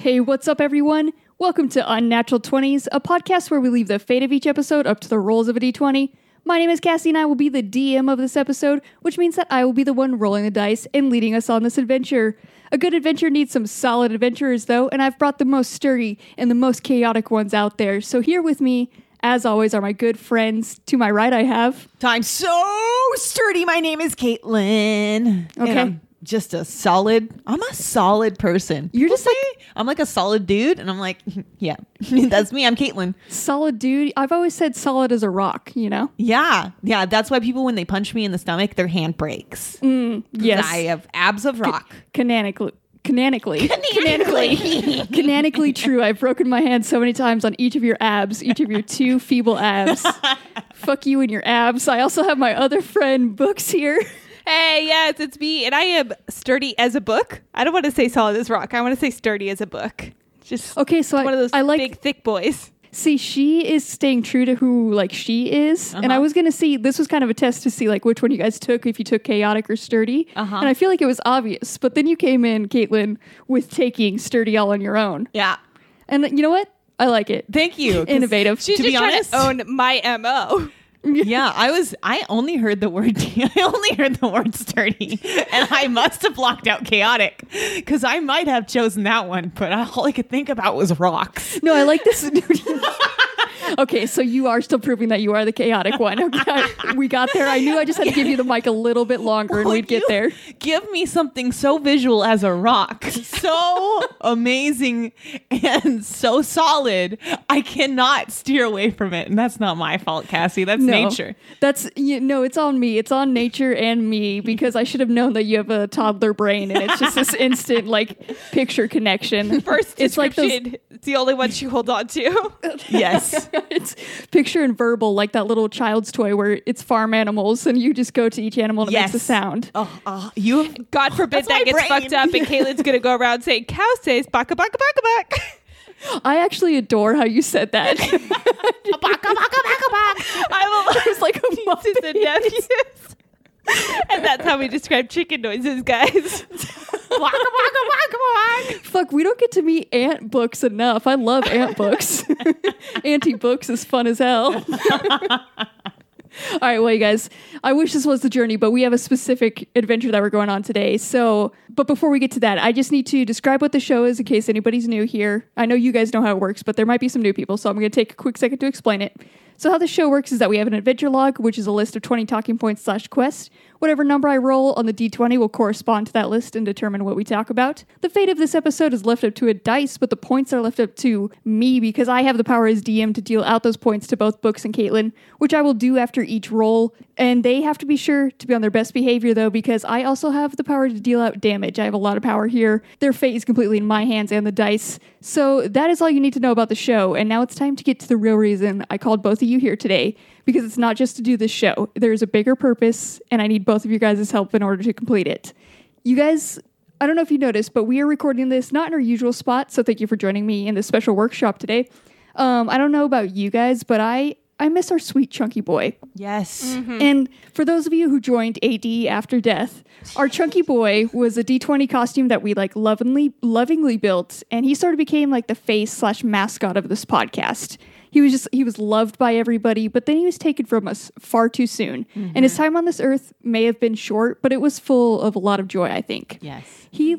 Hey, what's up, everyone? Welcome to Unnatural 20s, a podcast where we leave the fate of each episode up to the rolls of a D20. My name is Cassie, and I will be the DM of this episode, which means that I will be the one rolling the dice and leading us on this adventure. A good adventure needs some solid adventurers, though, and I've brought the most sturdy and the most chaotic ones out there. So here with me, as always, are my good friends. To my right, I have... I'm so sturdy. My name is Caitlin. Okay. And I'm a solid person. You're just I'm like a solid dude. And I'm like, yeah, that's me. I'm Caitlin. Solid dude. I've always said solid as a rock, you know? Yeah. Yeah. That's why people, when they punch me in the stomach, their hand breaks. Yes. I have abs of rock. Canonically true. I've broken my hand so many times on each of your two feeble abs. Fuck you and your abs. I also have my other friend Books here. Hey, yes, it's me, and I am sturdy as a book. I don't want to say solid as rock. I want to say sturdy as a book. Just okay, so one of those big, thick boys. See, she is staying true to who she is, and I was going to see, this was kind of a test to see which one you guys took, if you took chaotic or sturdy, and I feel like it was obvious, but then you came in, Caitlin, with taking sturdy all on your own. Yeah. And you know what? I like it. Thank you. Innovative. She's just trying to own my M.O. Yeah, I only heard the word sturdy, and I must have blocked out chaotic because I might have chosen that one, but all I could think about was rocks. No, I like this. Okay, so you are still proving that you are the chaotic one. Okay, we got there. I knew I just had to give you the mic a little bit longer, and we'd get there. Give me something so visual as a rock, so amazing and so solid. I cannot steer away from it, and that's not my fault, Cassie. That's nature. It's on me. It's on nature and me, because I should have known that you have a toddler brain, and it's just this instant picture connection. First description. It's the only one she holds on to. Yes. It's picture and verbal, like that little child's toy where it's farm animals and you just go to each animal and it makes a sound. God forbid that gets fucked up and Caitlin's going to go around saying, cow says, baka, baka, baka, baka. I actually adore how you said that. Baka, baka, baka, baka. I was like a Jesus and nephews. And that's how we describe chicken noises, guys. Waka, waka, waka, waka. Fuck, we don't get to meet Aunt Books enough. I love Aunt Books. Auntie Books is fun as hell. All right, well, you guys, I wish this was the journey, but we have a specific adventure that we're going on today. So, but before we get to that, I just need to describe what the show is in case anybody's new here. I know you guys know how it works, but there might be some new people, so I'm going to take a quick second to explain it. So how the show works is that we have an adventure log, which is a list of 20 talking points /quests. Whatever number I roll on the D20 will correspond to that list and determine what we talk about. The fate of this episode is left up to a dice, but the points are left up to me because I have the power as DM to deal out those points to both Books and Caitlin, which I will do after each roll. And they have to be sure to be on their best behavior, though, because I also have the power to deal out damage. I have a lot of power here. Their fate is completely in my hands and the dice. So that is all you need to know about the show. And now it's time to get to the real reason I called both of you here today, because it's not just to do this show. There's a bigger purpose, and I need both of you guys' help in order to complete it. You guys, I don't know if you noticed, but we are recording this not in our usual spot, so thank you for joining me in this special workshop today. I don't know about you guys, but I miss our sweet Chunky Boy. Yes. Mm-hmm. And for those of you who joined AD after death, our Chunky Boy was a D20 costume that we lovingly built, and he sort of became the face / mascot of this podcast. He was loved by everybody, but then he was taken from us far too soon. Mm-hmm. And his time on this earth may have been short, but it was full of a lot of joy, I think. Yes. He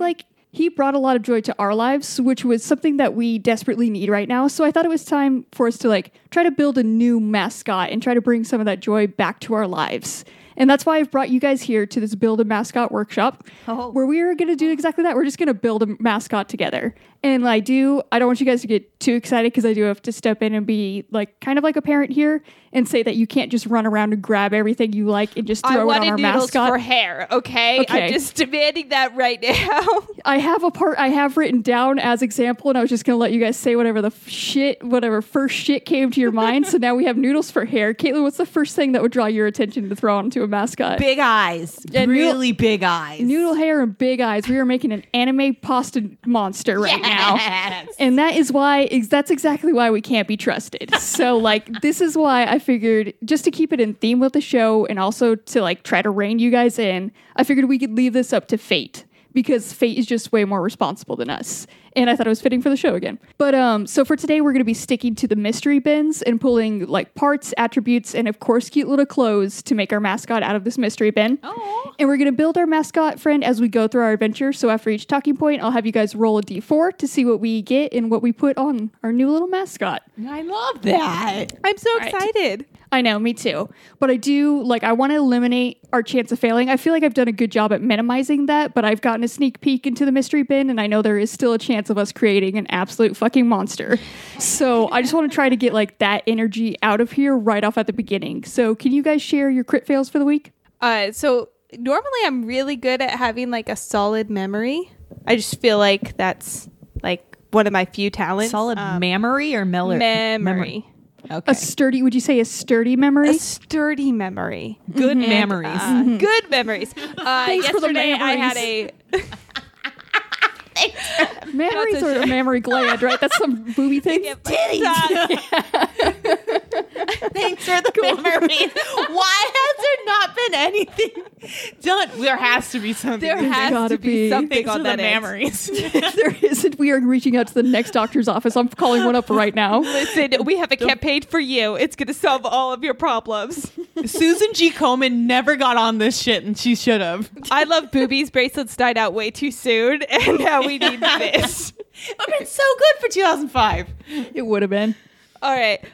brought a lot of joy to our lives, which was something that we desperately need right now. So I thought it was time for us to try to build a new mascot and try to bring some of that joy back to our lives. And that's why I've brought you guys here to this build a mascot workshop where we are going to do exactly that. We're just going to build a mascot together. And I don't want you guys to get too excited, because I do have to step in and be kind of a parent here and say that you can't just run around and grab everything you like and just throw it on our mascot. I wanted noodles for hair, okay? I'm just demanding that right now. I have a part I have written down as example, and I was just going to let you guys say whatever first shit came to your mind. So now we have noodles for hair. Caitlin, what's the first thing that would draw your attention to throw onto a mascot? Big eyes. And really big eyes. Noodle hair and big eyes. We are making an anime pasta monster right now. And that is why that's exactly why we can't be trusted. So this is why I figured, just to keep it in theme with the show and also to try to rein you guys in, I figured we could leave this up to fate, because fate is just way more responsible than us. And I thought it was fitting for the show again. But so for today, we're going to be sticking to the mystery bins and pulling like parts, attributes, and of course, cute little clothes to make our mascot out of this mystery bin. Aww. And we're going to build our mascot friend as we go through our adventure. So after each talking point, I'll have you guys roll a D4 to see what we get and what we put on our new little mascot. I love that. I'm so excited. I know, me too. But I do, like, I want to eliminate our chance of failing. I feel like I've done a good job at minimizing that, but I've gotten a sneak peek into the mystery bin, and I know there is still a chance of us creating an absolute fucking monster. So I just want to try to get, like, that energy out of here right off at the beginning. So can you guys share your crit fails for the week? So normally I'm really good at having, like, a solid memory. I just feel like that's, like, one of my few talents. Solid memory or memory? Okay. Would you say a sturdy memory? A sturdy memory. Good memories. Good memories. Yesterday I had a... Memories are a memory gland, right? That's some booby thing. Yeah, thanks for the memories. Why has there not been anything done? There has to be something. There has to be something on that memories. There isn't. We are reaching out to the next doctor's office. I'm calling one up right now. Listen, we have a campaign for you. It's going to solve all of your problems. Susan G. Komen never got on this shit, and she should have. I love boobies. Bracelets died out way too soon, and now we need this. It would have been so good for 2005. It would have been. All right.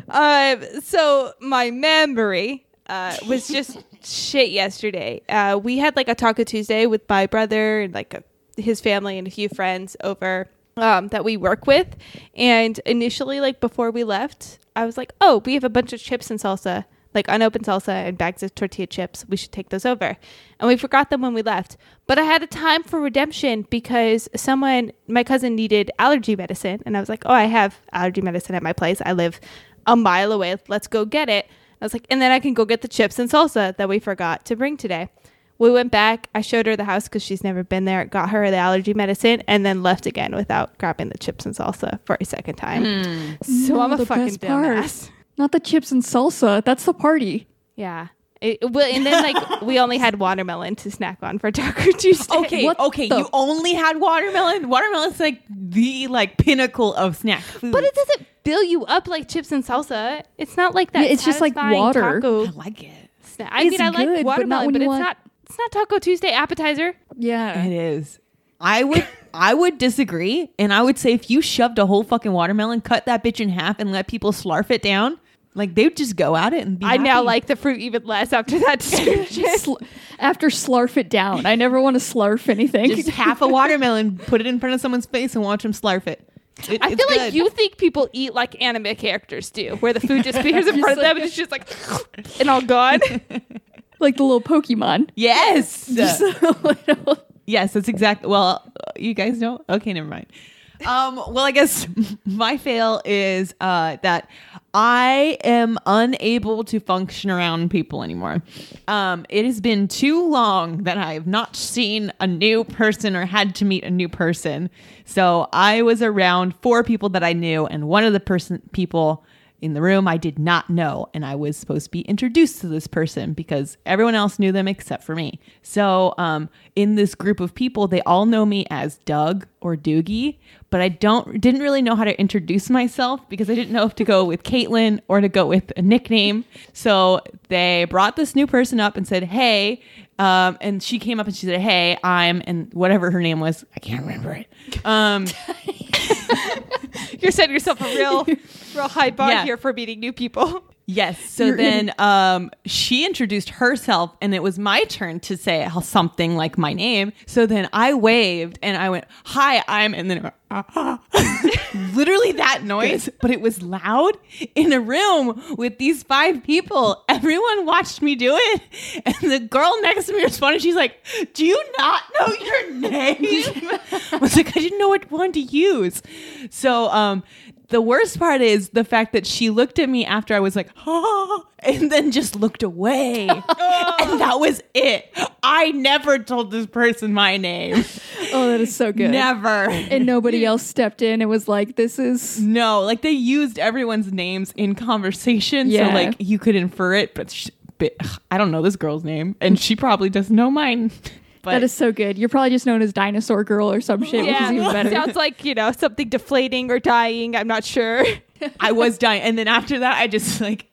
So my memory was just shit yesterday. We had like a Taco Tuesday with my brother and like his family and a few friends over that we work with. And initially, like before we left, I was like, oh, we have a bunch of chips and salsa, like unopened salsa and bags of tortilla chips. We should take those over. And we forgot them when we left. But I had a time for redemption because my cousin needed allergy medicine. And I was like, oh, I have allergy medicine at my place. I live a mile away. Let's go get it. I was like, and then I can go get the chips and salsa that we forgot to bring today. We went back. I showed her the house because she's never been there. Got her the allergy medicine and then left again without grabbing the chips and salsa for a second time. So I'm a fucking dumbass. Not the chips and salsa. That's the party. Yeah. And then like we only had watermelon to snack on for Taco Tuesday. Okay. You only had watermelon. Watermelon's like the pinnacle of snack food. But it doesn't fill you up like chips and salsa. It's not like that. Yeah, it's just like water. Taco. I like it. I like watermelon, but it's not Taco Tuesday appetizer. Yeah, it is. I would disagree, and I would say if you shoved a whole fucking watermelon, cut that bitch in half, and let people slarf it down. Like, they would just go at it and be happy. Now like the fruit even less after that description. After slarf it down. I never want to slarf anything. Just half a watermelon, put it in front of someone's face and watch them slarf it. I feel like you think people eat like anime characters do, where the food just appears in front of them and it's just like, and all gone. Like the little Pokemon. Yes. Just a little. Yes, that's exactly. Well, you guys don't? Okay, never mind. Well, I guess my fail is that I am unable to function around people anymore. It has been too long that I have not seen a new person or had to meet a new person. So I was around 4 people that I knew, and one of the people in the room I did not know, and I was supposed to be introduced to this person because everyone else knew them except for me. So in this group of people, they all know me as Doug or Doogie, but I didn't really know how to introduce myself because I didn't know if to go with Caitlin or to go with a nickname. So they brought this new person up and said, hey, and she came up and she said, hey, I'm, and whatever her name was, I can't remember it. You're setting yourself a real high bar here for meeting new people. Yes. So then she introduced herself, and it was my turn to say something like my name. So then I waved, and I went, hi, I'm, and then literally that noise, but it was loud in a room with these 5 people. Everyone watched me do it, and the girl next to me responded, she's like, do you not know your name? I was like, I didn't know what one to use. So the worst part is the fact that she looked at me after I was like, oh, and then just looked away. And that was it. I never told this person my name. Oh, that is so good. Never. And nobody else stepped in and was like, this is... No, like they used everyone's names in conversation. Yeah. So like you could infer it, but I don't know this girl's name. And she probably doesn't know mine. But that is so good. You're probably just known as Dinosaur Girl or some shit, yeah, which is even better. Sounds like, you know, something deflating or dying. I'm not sure. I was dying. And then after that, I just like...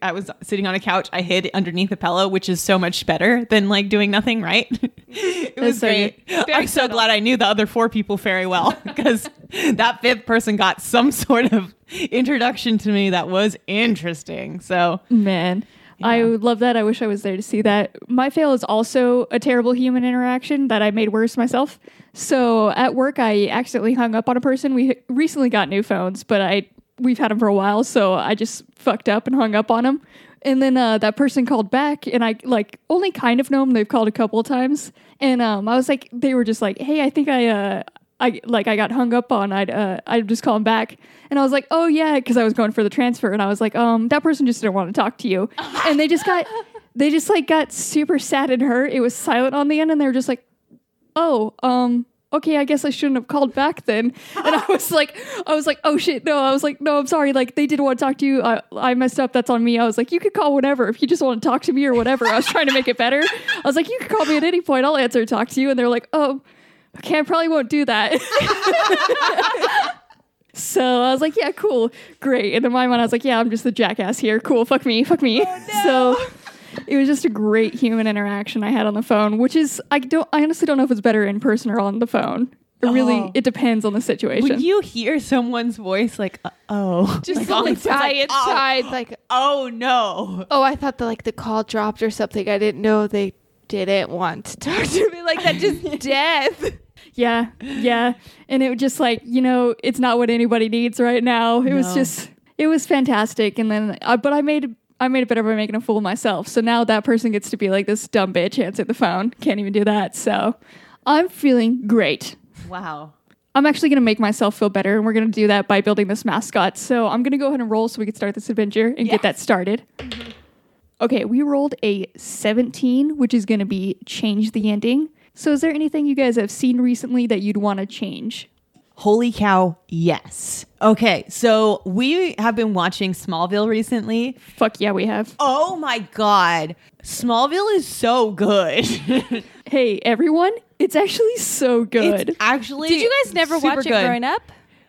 I was sitting on a couch. I hid underneath a pillow, which is so much better than like doing nothing, right? It was so great. I'm so glad I knew the other four people very well, because that fifth person got some sort of introduction to me that was interesting. So, man, yeah. I would love that. I wish I was there to see that. My fail is also a terrible human interaction that I made worse myself. So at work, I accidentally hung up on a person. We recently got new phones, but we've had them for a while, so I just fucked up and hung up on them. And then that person called back, and I like only kind of know them. They've called a couple of times, and I was like, they were just like, "Hey, I think I got hung up on. I'd just call them back." And I was like, "Oh yeah," because I was going for the transfer, and I was like, that person just didn't want to talk to you." And they just got super sad and hurt. It was silent on the end, and they were just like, "Oh, okay, I guess I shouldn't have called back then." And I was like, oh shit, no. I was like, no, I'm sorry. Like, they didn't want to talk to you. I messed up. That's on me. I was like, you could call whenever if you just want to talk to me or whatever. I was trying to make it better. I was like, you could call me at any point. I'll answer and talk to you. And they're like, oh, okay, I probably won't do that. So I was like, yeah, cool, great. And in my mind, I was like, yeah, I'm just the jackass here. Cool, fuck me. Oh, no. So it was just a great human interaction I had on the phone, which is, I honestly don't know if it's better in person or on the phone. It depends on the situation. When you hear someone's voice, like, oh. Just like die inside. Like, oh, no. Oh, I thought the call dropped or something. I didn't know they didn't want to talk to me. Like, that just death. Yeah, yeah. And it was just like, you know, it's not what anybody needs right now. It was fantastic. And then, but I made it better by making a fool of myself. So now that person gets to be like, this dumb bitch answered the phone. Can't even do that. So I'm feeling great. Wow. I'm actually going to make myself feel better. And we're going to do that by building this mascot. So I'm going to go ahead and roll so we can start this adventure and get that started. Mm-hmm. Okay. We rolled a 17, which is going to be change the ending. So is there anything you guys have seen recently that you'd want to change? Holy cow, yes. Okay, so we have been watching Smallville recently. Fuck yeah, we have. Oh my God. Smallville is so good. Hey, everyone, it's actually so good. It's actually Did you guys never watch it growing up?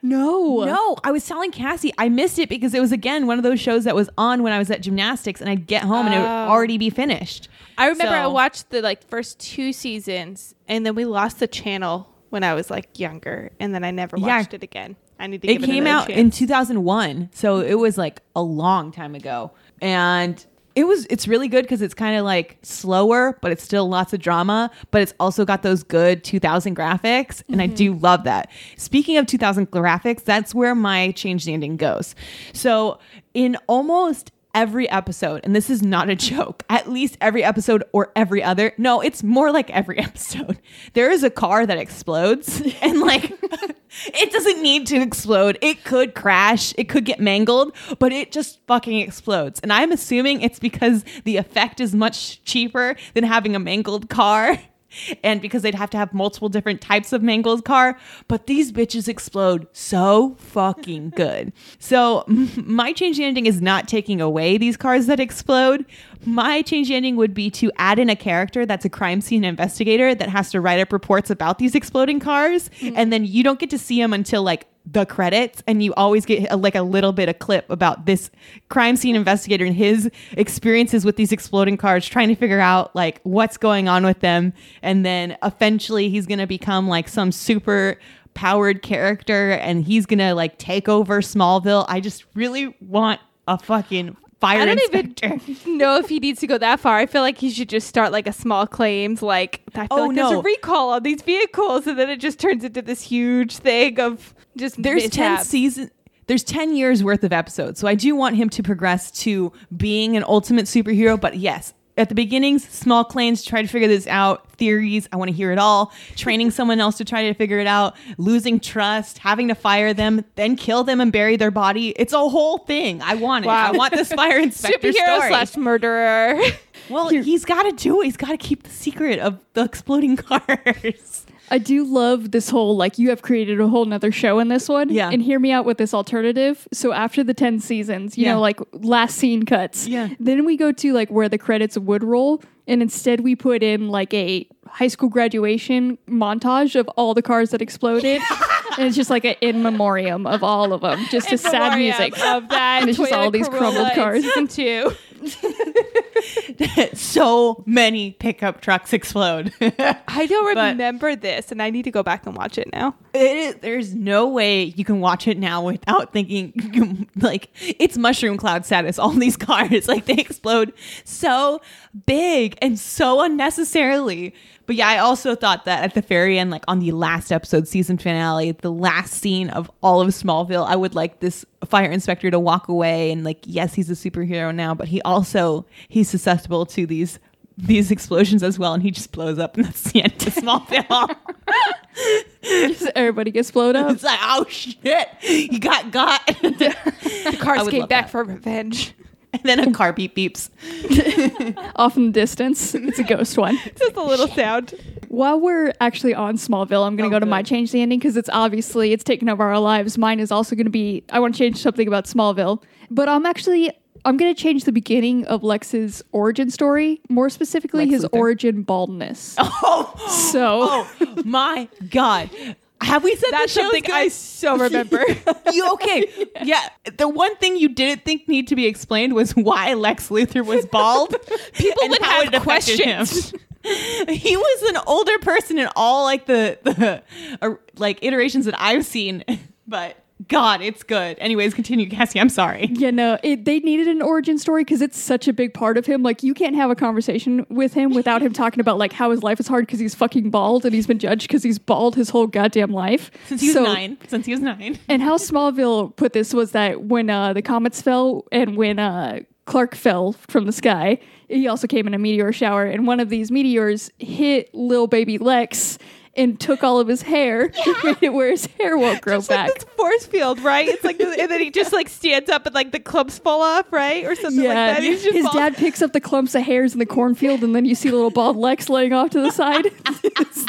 No. No, I was telling Cassie, I missed it because it was, again, one of those shows that was on when I was at gymnastics, and I'd get home and it would already be finished. I remember I watched the first two seasons, and then we lost the channel when I was younger, and then I never watched it again. I need to give it another chance. It came out in 2001, so it was a long time ago. And it's really good because it's kind of slower, but it's still lots of drama, but it's also got those good 2000 graphics, and mm-hmm. I do love that. Speaking of 2000 graphics, that's where my change the ending goes. So in almost every episode, and this is not a joke, at least every episode or every other, no, it's more like every episode, there is a car that explodes, and it doesn't need to explode. It could crash, it could get mangled, but it just fucking explodes. And I'm assuming it's because the effect is much cheaper than having a mangled car, and because they'd have to have multiple different types of mangled car, but these bitches explode so fucking good. So my change the ending is not taking away these cars that explode. My change the ending would be to add in a character that's a crime scene investigator that has to write up reports about these exploding cars, mm-hmm. and then you don't get to see them until the credits, and you always get a little bit of clip about this crime scene investigator and his experiences with these exploding cars, trying to figure out what's going on with them. And then eventually he's going to become some super powered character, and he's going to take over Smallville. I just really want a fucking fire inspector. I don't even know if he needs to go that far. I feel like he should just start a small claims. There's a recall on these vehicles, and then it just turns into this huge thing of just there's 10 seasons. There's 10 years worth of episodes. So I do want him to progress to being an ultimate superhero. But yes, at the beginnings, small claims, try to figure this out. Theories, I want to hear it all. Training someone else to try to figure it out. Losing trust, having to fire them, then kill them and bury their body. It's a whole thing. I want it. Wow. I want this fire inspector superhero story. /murderer. Well, he's got to do it. He's got to keep the secret of the exploding cars. I do love this whole, like, you have created a whole nother show in this one. Yeah. And hear me out with this alternative. So after the 10 seasons, you know, like, last scene cuts. Yeah. Then we go to, like, where the credits would roll. And instead we put in, like, a high school graduation montage of all the cars that exploded. And it's just like an in memoriam of all of them. Just a sad music of that. And it's just all these crumbled cars. Season two. So many pickup trucks explode. I don't remember this, and I need to go back and watch it now. There's no way you can watch it now without thinking, like, it's mushroom cloud status. All these cars, like, they explode so big and so unnecessarily. But yeah, I also thought that at the very end, like on the last episode, season finale, the last scene of all of Smallville, I would like this fire inspector to walk away and, like, yes, he's a superhero now, but he also, he's susceptible to these explosions as well, and he just blows up, and that's the end of Smallville. Just everybody gets blown up. It's like, oh shit, you got. The cars came back for revenge. And then a car beeps. Off in the distance. It's a ghost one. Just a little sound. While we're actually on Smallville, I'm going to go to my change the ending, because it's obviously, it's taken over our lives. Mine is also going to be, I want to change something about Smallville. But I'm going to change the beginning of Lex's origin story. More specifically, his origin baldness. Oh! So. Oh, my God. Have we said that's something good? I so remember. You okay? Yeah. The one thing you didn't think need to be explained was why Lex Luthor was bald. People would have questions. He was an older person in all, like, the iterations that I've seen, but. God, it's good. Anyways, continue, Cassie. I'm sorry. Yeah, no, they needed an origin story because it's such a big part of him. Like, you can't have a conversation with him without him talking about, like, how his life is hard because he's fucking bald, and he's been judged because he's bald his whole goddamn life. Since he was nine. And how Smallville put this was that when the comets fell and when Clark fell from the sky, he also came in a meteor shower, and one of these meteors hit little baby Lex and took all of his hair, made it where his hair won't grow just back. It's like this force field, right? It's like, and then he just, like, stands up and, like, the clumps fall off, right? Or something like that. He's just dad picks up the clumps of hairs in the cornfield, and then you see little bald Lex laying off to the side.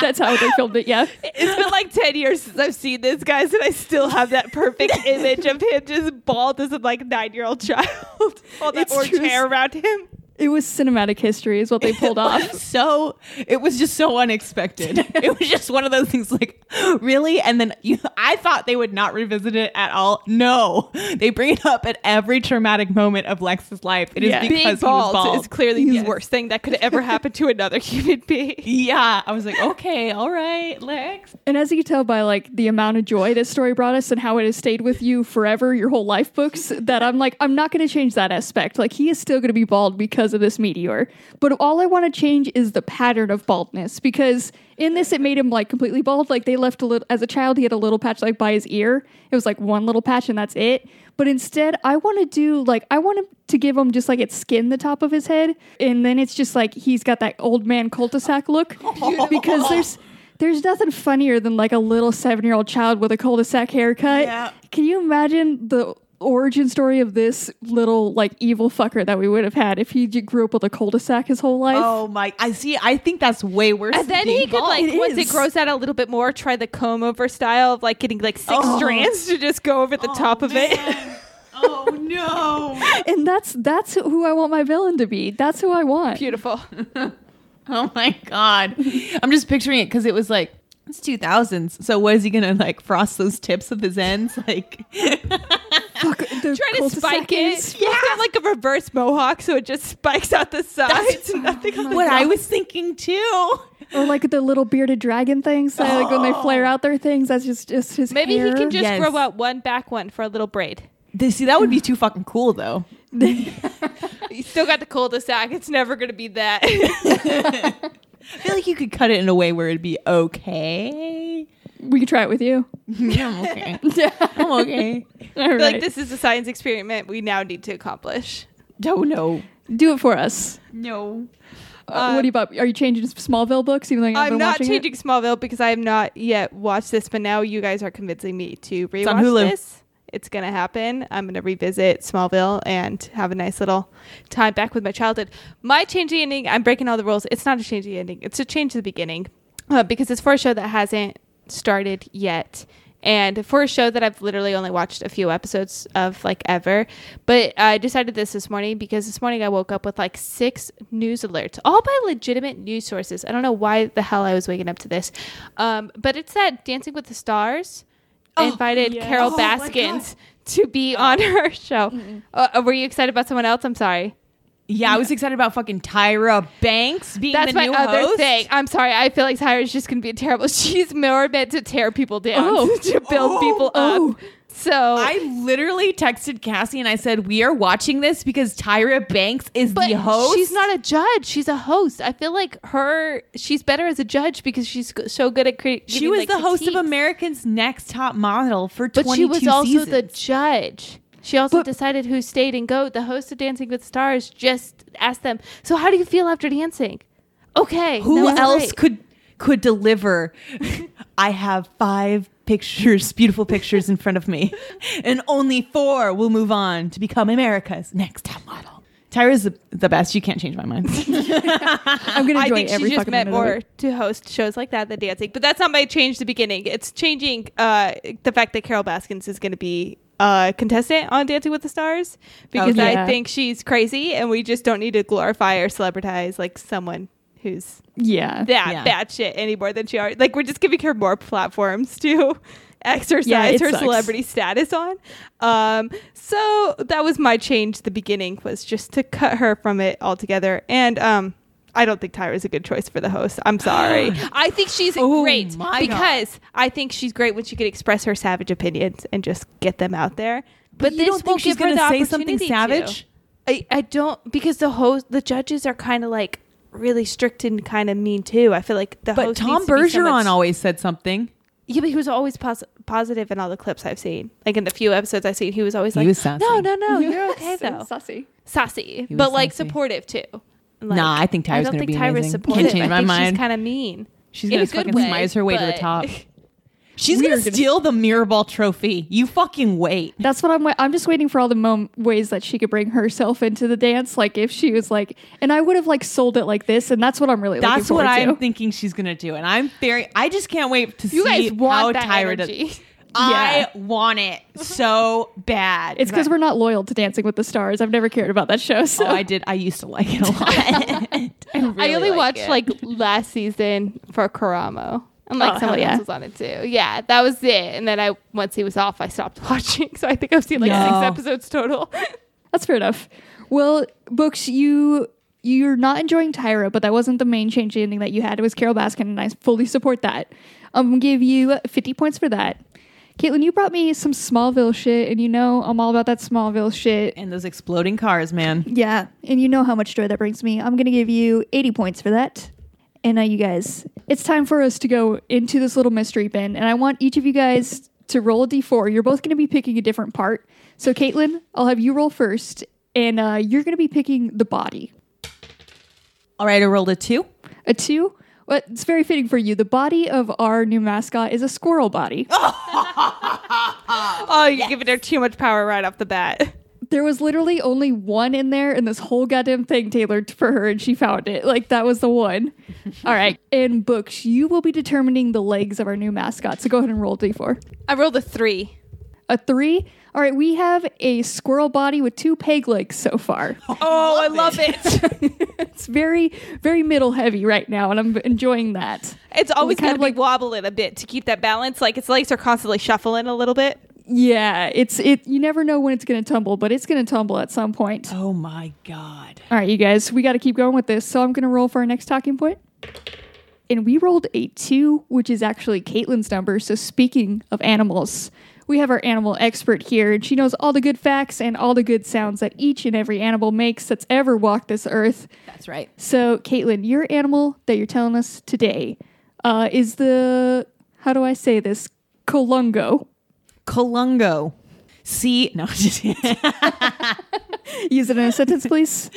That's how they filmed it, yeah. It's been like 10 years since I've seen this, guys, and I still have that perfect image of him just bald as a, like, 9-year-old child. All that orange hair around him. It was cinematic history is what they pulled off. So it was just so unexpected. It was just one of those things, like, really? And then I thought they would not revisit it at all. No, they bring it up at every traumatic moment of Lex's life. It is because he was bald. It's clearly the worst thing that could ever happen to another human being. Yeah. I was like, okay, all right, Lex. And as you can tell by, like, the amount of joy this story brought us and how it has stayed with you forever, your whole life, Books, that I'm like, I'm not going to change that aspect. Like, he is still going to be bald because of this meteor, but all I want to change is the pattern of baldness, because in this it made him, like, completely bald. Like, they left a little, as a child he had a little patch, like, by his ear. It was like one little patch and that's it. But instead I want to do, like, I want him to give him just, like, it's skin the top of his head, and then it's just like he's got that old man cul-de-sac look. Because there's nothing funnier than, like, a little 7-year-old child with a cul-de-sac haircut. Yeah. Can you imagine the origin story of this little, like, evil fucker that we would have had if he grew up with a cul-de-sac his whole life? Oh my, I see. I think that's way worse. And then he could, like, once it grows out a little bit more, try the comb over style of, like, getting, like, 6 strands to just go over the top of it. Oh no. And that's who I want my villain to be. That's who I want. Beautiful. Oh my God. I'm just picturing it, because it was like, it's 2000s, so what is he gonna, like, frost those tips of his ends, like? Fuck, try to spike it. Yeah, it's got, like, a reverse mohawk, so it just spikes out the sides. That's nothing on the what top. I was thinking too. Or, like, the little bearded dragon things, so, like, when they flare out their things, that's just his. Maybe hair. He can just grow out one back one for a little braid. See, that would be too fucking cool, though. You still got the cul-de-sac. It's never gonna be that. I feel like you could cut it in a way where it'd be okay. We could try it with you. Yeah, I'm okay. I'm okay. All right. Like, this is a science experiment we now need to accomplish. Oh, no. Do it for us. No. What do you about? Are you changing Smallville, Books? Even though you've been watching it? I'm not changing Smallville because I have not yet watched this, but now you guys are convincing me to rewatch this. It's on Hulu. It's going to happen. I'm going to revisit Smallville and have a nice little time back with my childhood. My change the ending, I'm breaking all the rules. It's not a change the ending. It's a change the beginning. because it's for a show that hasn't started yet. And for a show that I've literally only watched a few episodes of, like, ever. But I decided this morning because this morning I woke up with, like, 6 news alerts. All by legitimate news sources. I don't know why the hell I was waking up to this. But it's that Dancing with the Stars invited Carole Baskin to be on her show. Were you excited about someone else? I'm sorry. Yeah, I was excited about fucking Tyra Banks being the new host. That's my other thing. I'm sorry. I feel like Tyra's just going to be terrible. She's more meant to tear people down, to build people up. So I literally texted Cassie and I said, we are watching this because Tyra Banks is the host. She's not a judge. She's a host. I feel like she's better as a judge because she's so good at creating. She was the host of America's Next Top Model for 22 seasons. But she was also the judge. She also decided who stayed and go. The host of Dancing with Stars just asked them, so how do you feel after dancing? Okay. Who else could deliver? I have 5 pictures, beautiful pictures in front of me, and only 4 will move on to become America's Next Top Model. Tyra's the best. You can't change my mind. I'm going to enjoy every fucking minute. I think she just meant more to host shows like that than dancing. But that's not my change to the beginning. It's changing the fact that Carole Baskin is going to be contestant on Dancing with the Stars because I think she's crazy and we just don't need to glorify or celebritize like someone who's bad shit any more than she already. Like, we're just giving her more platforms to exercise her celebrity status on. So that was my change. The beginning was just to cut her from it altogether. And I don't think Tyra's a good choice for the host. I'm sorry. I think she's great because I think she's great when she can express her savage opinions and just get them out there. But you don't think she's going to say something savage? I don't, because the judges are kind of like really strict and kind of mean too. I feel like host Tom Bergeron always said something. Yeah, but he was always positive in all the clips I've seen. Like in the few episodes I've seen, he was always like, sassy. No, you're okay though. Sassy, but like supportive too. Like, nah, I think Tyra's going to be amazing. Can't change my mind. She's kind of mean. She's going to fucking smize her way to the top. She's going to steal the mirror ball trophy. You fucking wait. That's what I'm just waiting for all the ways that she could bring herself into the dance. Like if she was like, and I would have like sold it like this. And that's what I'm really looking forward to. That's what I'm thinking she's going to do. And I just can't wait to see how Tyra does. Yeah. I want it so bad. It's because we're not loyal to Dancing with the Stars. I've never cared about that show. So. Oh, I did. I used to like it a lot. I only watched it like last season for Karamo. I'm like somebody else was on it too. Yeah, that was it. And then once he was off, I stopped watching. So I think I've seen like 6 episodes total. That's fair enough. Well, Books, you're not enjoying Tyra, but that wasn't the main change ending that you had. It was Carole Baskin, and I fully support that. I'm gonna give you 50 points for that. Caitlin, you brought me some Smallville shit, and you know I'm all about that Smallville shit. And those exploding cars, man. Yeah, and you know how much joy that brings me. I'm going to give you 80 points for that. And now, you guys, it's time for us to go into this little mystery bin, and I want each of you guys to roll a D4. You're both going to be picking a different part. So, Caitlin, I'll have you roll first, and you're going to be picking the body. All right, I rolled a 2. A 2? Well, it's very fitting for you. The body of our new mascot is a squirrel body. You're giving her too much power right off the bat. There was literally only one in there, and this whole goddamn thing tailored for her, and she found it. Like, that was the one. All right. In Books, you will be determining the legs of our new mascot. So go ahead and roll D4. I rolled a 3. A 3? All right. We have a squirrel body with 2 peg legs so far. Oh, I love it. It's very, very middle heavy right now, and I'm enjoying that. It's always kind of like wobbling a bit to keep that balance. Like its legs are constantly shuffling a little bit. Yeah, it. You never know when it's going to tumble, but it's going to tumble at some point. Oh my god! All right, you guys, we got to keep going with this. So I'm going to roll for our next talking point. And we rolled a 2, which is actually Caitlin's number. So speaking of animals, we have our animal expert here, and she knows all the good facts and all the good sounds that each and every animal makes that's ever walked this earth. That's right. So, Caitlin, your animal that you're telling us today is the, how do I say this? Colungo. Colungo. See? No. Use it in a sentence, please.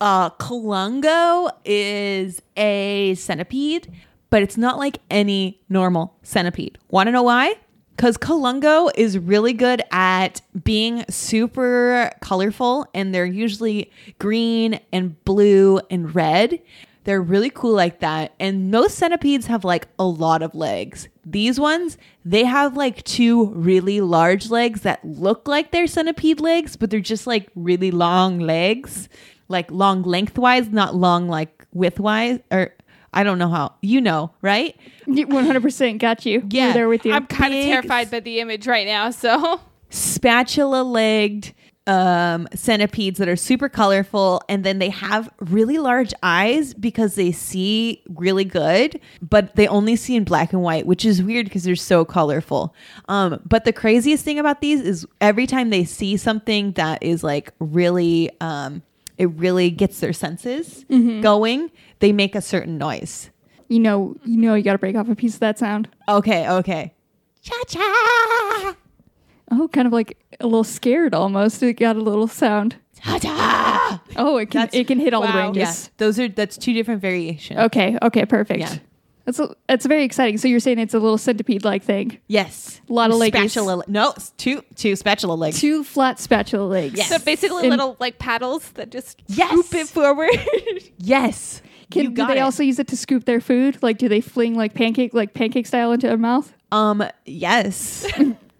Colungo is a centipede, but it's not like any normal centipede. Want to know why? Because Colungo is really good at being super colorful, and they're usually green and blue and red. They're really cool like that. And most centipedes have like a lot of legs. These ones, they have like two really large legs that look like they're centipede legs, but they're just like really long legs, like long lengthwise, not long like widthwise, or I don't know how, you know, right? 100% got you. Yeah. We're there with you. I'm kind of terrified by the image right now, so. Spatula-legged centipedes that are super colorful, and then they have really large eyes because they see really good, but they only see in black and white, which is weird because they're so colorful. But the craziest thing about these is every time they see something that is like really... it really gets their senses going. They make a certain noise. You got to break off a piece of that sound. Okay. Cha-cha. Oh, kind of like a little scared almost. It got a little sound. Cha-cha. Oh, it can hit all the ranges. Yeah. That's two different variations. Okay, perfect. Yeah. That's very exciting. So you're saying it's a little centipede-like thing? Yes. A lot of legs. Spatula. No, two spatula legs. Two flat spatula legs. Yes. So basically little like paddles that just scoop it forward. Yes. Do they also use it to scoop their food? Like, do they fling like pancake style into their mouth? Yes.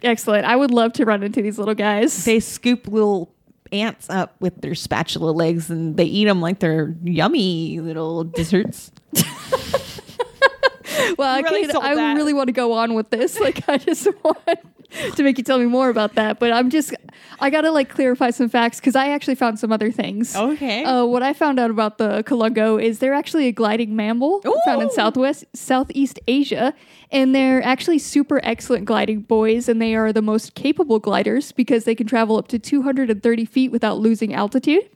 Excellent. I would love to run into these little guys. They scoop little ants up with their spatula legs and they eat them like they're yummy little desserts. Well, I really want to go on with this. Like, I just want to make you tell me more about that. But I got to like clarify some facts because I actually found some other things. Okay. What I found out about the Colungo is they're actually a gliding mammal found in Southeast Asia. And they're actually super excellent gliding boys. And they are the most capable gliders because they can travel up to 230 feet without losing altitude.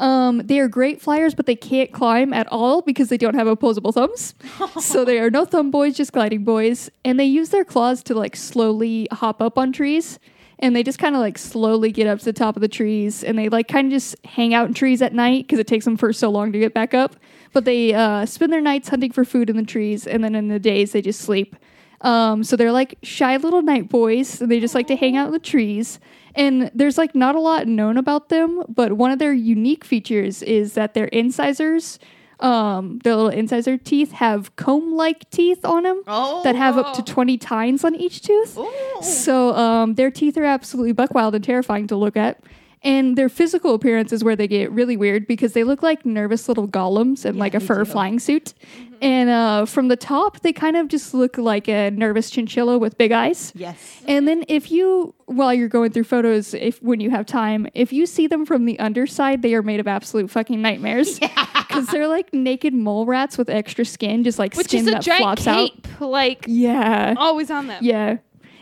They are great flyers, but they can't climb at all because they don't have opposable thumbs. So they are no thumb boys, just gliding boys. And they use their claws to like slowly hop up on trees. And they just kind of like slowly get up to the top of the trees. And they like kind of just hang out in trees at night because it takes them for so long to get back up. But they spend their nights hunting for food in the trees. And then in the days, they just sleep. So they're like shy little night boys. And they just like to hang out in the trees. And there's like not a lot known about them, but one of their unique features is that their incisors, their little incisor teeth have comb-like teeth on them that have up to 20 tines on each tooth. Ooh. So their teeth are absolutely buck wild and terrifying to look at. And their physical appearance is where they get really weird because they look like nervous little golems in like a fur flying suit. Mm-hmm. And from the top, they kind of just look like a nervous chinchilla with big eyes. Yes. And then while you're going through photos, when you have time, if you see them from the underside, they are made of absolute fucking nightmares. Because they're like naked mole rats with extra skin, just like skin that flops out. Which is a giant cape, like always on them. Yeah.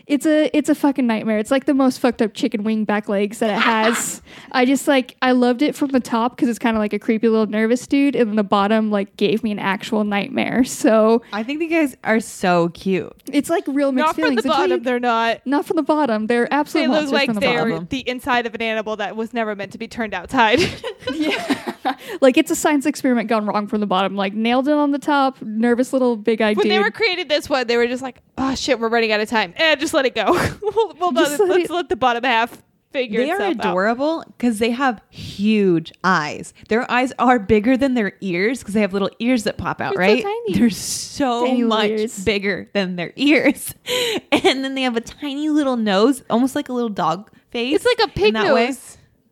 It's a fucking nightmare. It's like the most fucked up chicken wing back legs that it has. I loved it from the top because it's kind of like a creepy little nervous dude. And then the bottom like gave me an actual nightmare. So I think the guys are so cute. It's like real mixed feelings. Not from the bottom. They're not. Not from the bottom. They're absolutely monsters from the bottom. They look like they're the inside of an animal that was never meant to be turned outside. Yeah. Like it's a science experiment gone wrong from the bottom. Like nailed it on the top. Nervous little big eyed dude. When they were created this one, they were just like, oh shit, we're running out of time. And just let it go. Let's let the bottom half figure itself out. They are adorable because they have huge eyes. Their eyes are bigger than their ears because they have little ears that pop out, right? So tiny. They're so tiny much ears. Bigger than their ears. And then they have a tiny little nose, almost like a little dog face. It's like a pig nose. Way.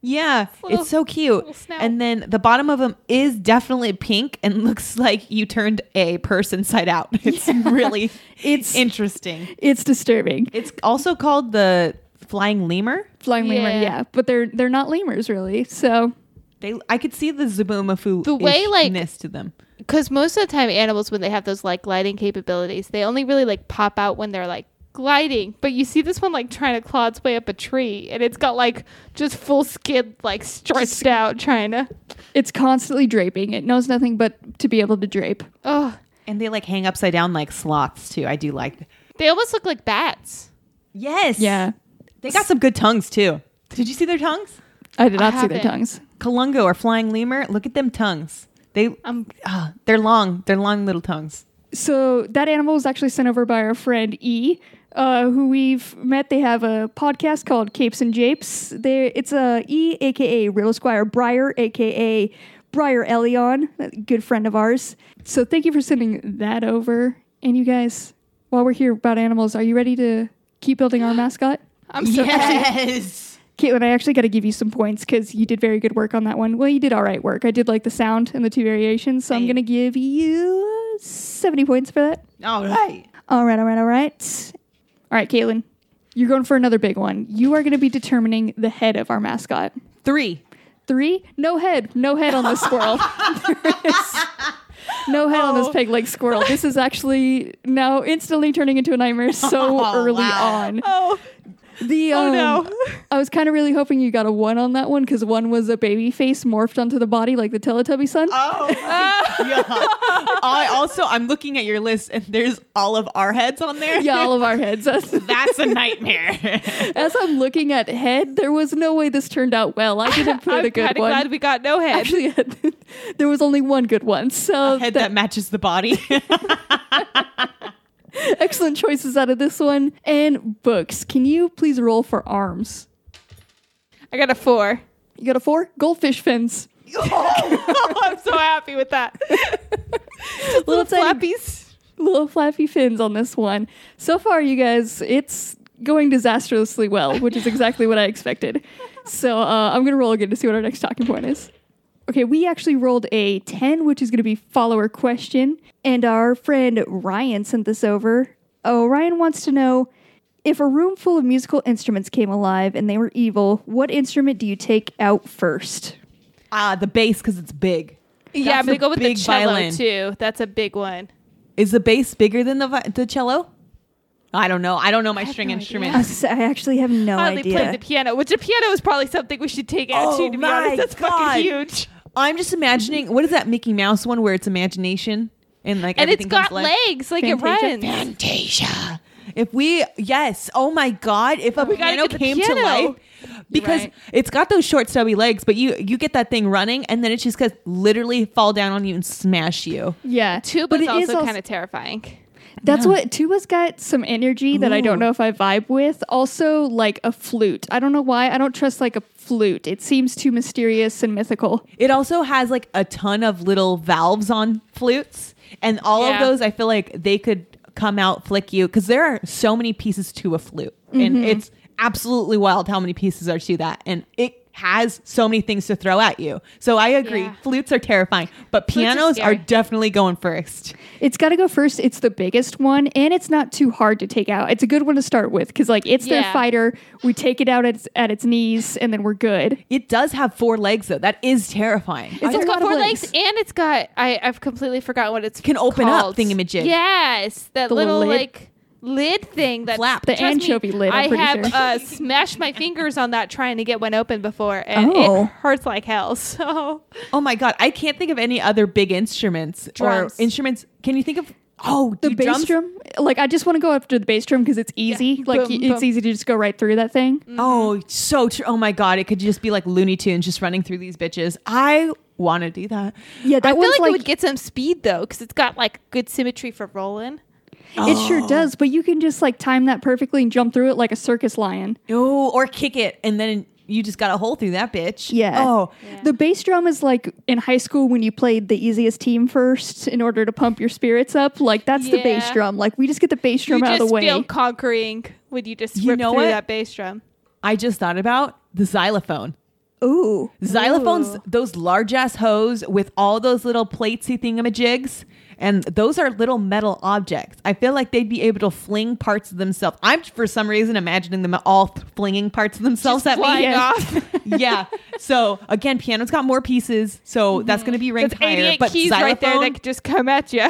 Yeah, it's so cute. And then the bottom of them is definitely pink and looks like you turned a person side out. It's really it's interesting. It's disturbing. It's also called the flying lemur. Flying lemur, yeah. But they're not lemurs really. So I could see the Zaboomafoo-ishness to them. Because most of the time animals, when they have those like gliding capabilities, they only really like pop out when they're like gliding, but you see this one like trying to claw its way up a tree and it's got like just full skin like stretched out trying to, it's constantly draping, it knows nothing but to be able to drape. Oh, and they like hang upside down like sloths too. I do like they almost look like bats. Yes. Yeah, they got some good tongues too. Did you see their tongues? I did not see their tongues. Colungo or flying lemur, look at them tongues. They they're long little tongues. So that animal was actually sent over by our friend E, who we've met. They have a podcast called Capes and Japes. It's E, a.k.a. Real Squire Briar, a.k.a. Briar Elion, a good friend of ours. So thank you for sending that over. And you guys, while we're here about animals, are you ready to keep building our mascot? I'm so yes. Caitlin, I actually got to give you some points because you did very good work on that one. Well, you did all right work. I did like the sound and the two variations, so I'm going to give you 70 points for that. All right. All right, Caitlin, you're going for another big one. You are going to be determining the head of our mascot. Three? No head on this squirrel. No head on this peg leg squirrel. This is actually now instantly turning into a nightmare so early on. I was kind of really hoping you got a 1 on that one because 1 was a baby face morphed onto the body like the Teletubby son. Oh, yeah. I'm looking at your list and there's all of our heads on there. Yeah, all of our heads. That's a nightmare. As I'm looking at head, there was no way this turned out well. I didn't put a good one. I'm glad we got no head. Actually, there was only one good one. So a head that matches the body. Excellent choices out of this one. And Books, can you please roll for arms? I got a 4. You got a 4? Goldfish fins. Oh, I'm so happy with that. little flappies. Little flappy fins on this one. So far, you guys, it's going disastrously well, which is exactly what I expected. So I'm going to roll again to see what our next talking point is. Okay, we actually rolled a 10, which is going to be follower question. And our friend Ryan sent this over. Oh, Ryan wants to know, if a room full of musical instruments came alive and they were evil, what instrument do you take out first? The bass, because it's big. That's I'm going to go with the cello, too. That's a big one. Is the bass bigger than the cello? I don't know my string instruments. I actually have no idea. I only played the piano, which a piano is probably something we should take out, to be honest. That's fucking huge. I'm just imagining, what is that Mickey Mouse one where it's imagination and like and it's got legs, like Fantasia. It runs. Fantasia. If a piano came to life, because it's got those short stubby legs, but you get that thing running and then it just could literally fall down on you and smash you. Yeah, tuba is also kind of terrifying. That's what tuba's got some energy that I don't know if I vibe with. Also, like a flute. I don't know why. I don't trust like a flute. It seems too mysterious and mythical. It also has like a ton of little valves on flutes. And all of those, I feel like they could come out, flick you. Because there are so many pieces to a flute. Mm-hmm. And it's absolutely wild how many pieces are to that. And it has so many things to throw at you. So I agree. Yeah. Flutes are terrifying, but pianos are definitely going first. It's got to go first. It's the biggest one and it's not too hard to take out. It's a good one to start with because like it's their fighter. We take it out at its knees and then we're good. It does have 4 legs though. That is terrifying. It's got 4 legs and it's got, I've completely forgotten what it's called. Can open up thingamajig. Yes. That the little lid. Like lid thing that flap the anchovy lid. I have smashed my fingers on that trying to get one open before, and it hurts like hell. So, oh my god, I can't think of any other big instruments or instruments. Can you think of? Oh, the bass drum. Like I just want to go after the bass drum because it's easy. Yeah. Like it's easy to just go right through that thing. Mm-hmm. Oh, so true. Oh my god, it could just be like Looney Tunes just running through these bitches. I want to do that. Yeah, that I feel like it would get some speed though because it's got like good symmetry for rolling. It sure does, but you can just like time that perfectly and jump through it like a circus lion. Oh, or kick it, and then you just got a hole through that bitch. Yeah. Oh, yeah. The bass drum is like in high school when you played the easiest team first in order to pump your spirits up. Like that's the bass drum. Like we just get the bass drum out of the way. You just feel conquering when you just rip through that bass drum. I just thought about the xylophone. Ooh, xylophones! Ooh. Those large ass hoes with all those little platesy thingamajigs. And those are little metal objects. I feel like they'd be able to fling parts of themselves. I'm, for some reason, imagining them all flinging parts of themselves just at me. Off. Yeah. So, again, piano's got more pieces. So that's going to be ranked higher. But keys xylophone, right there that could just come at you.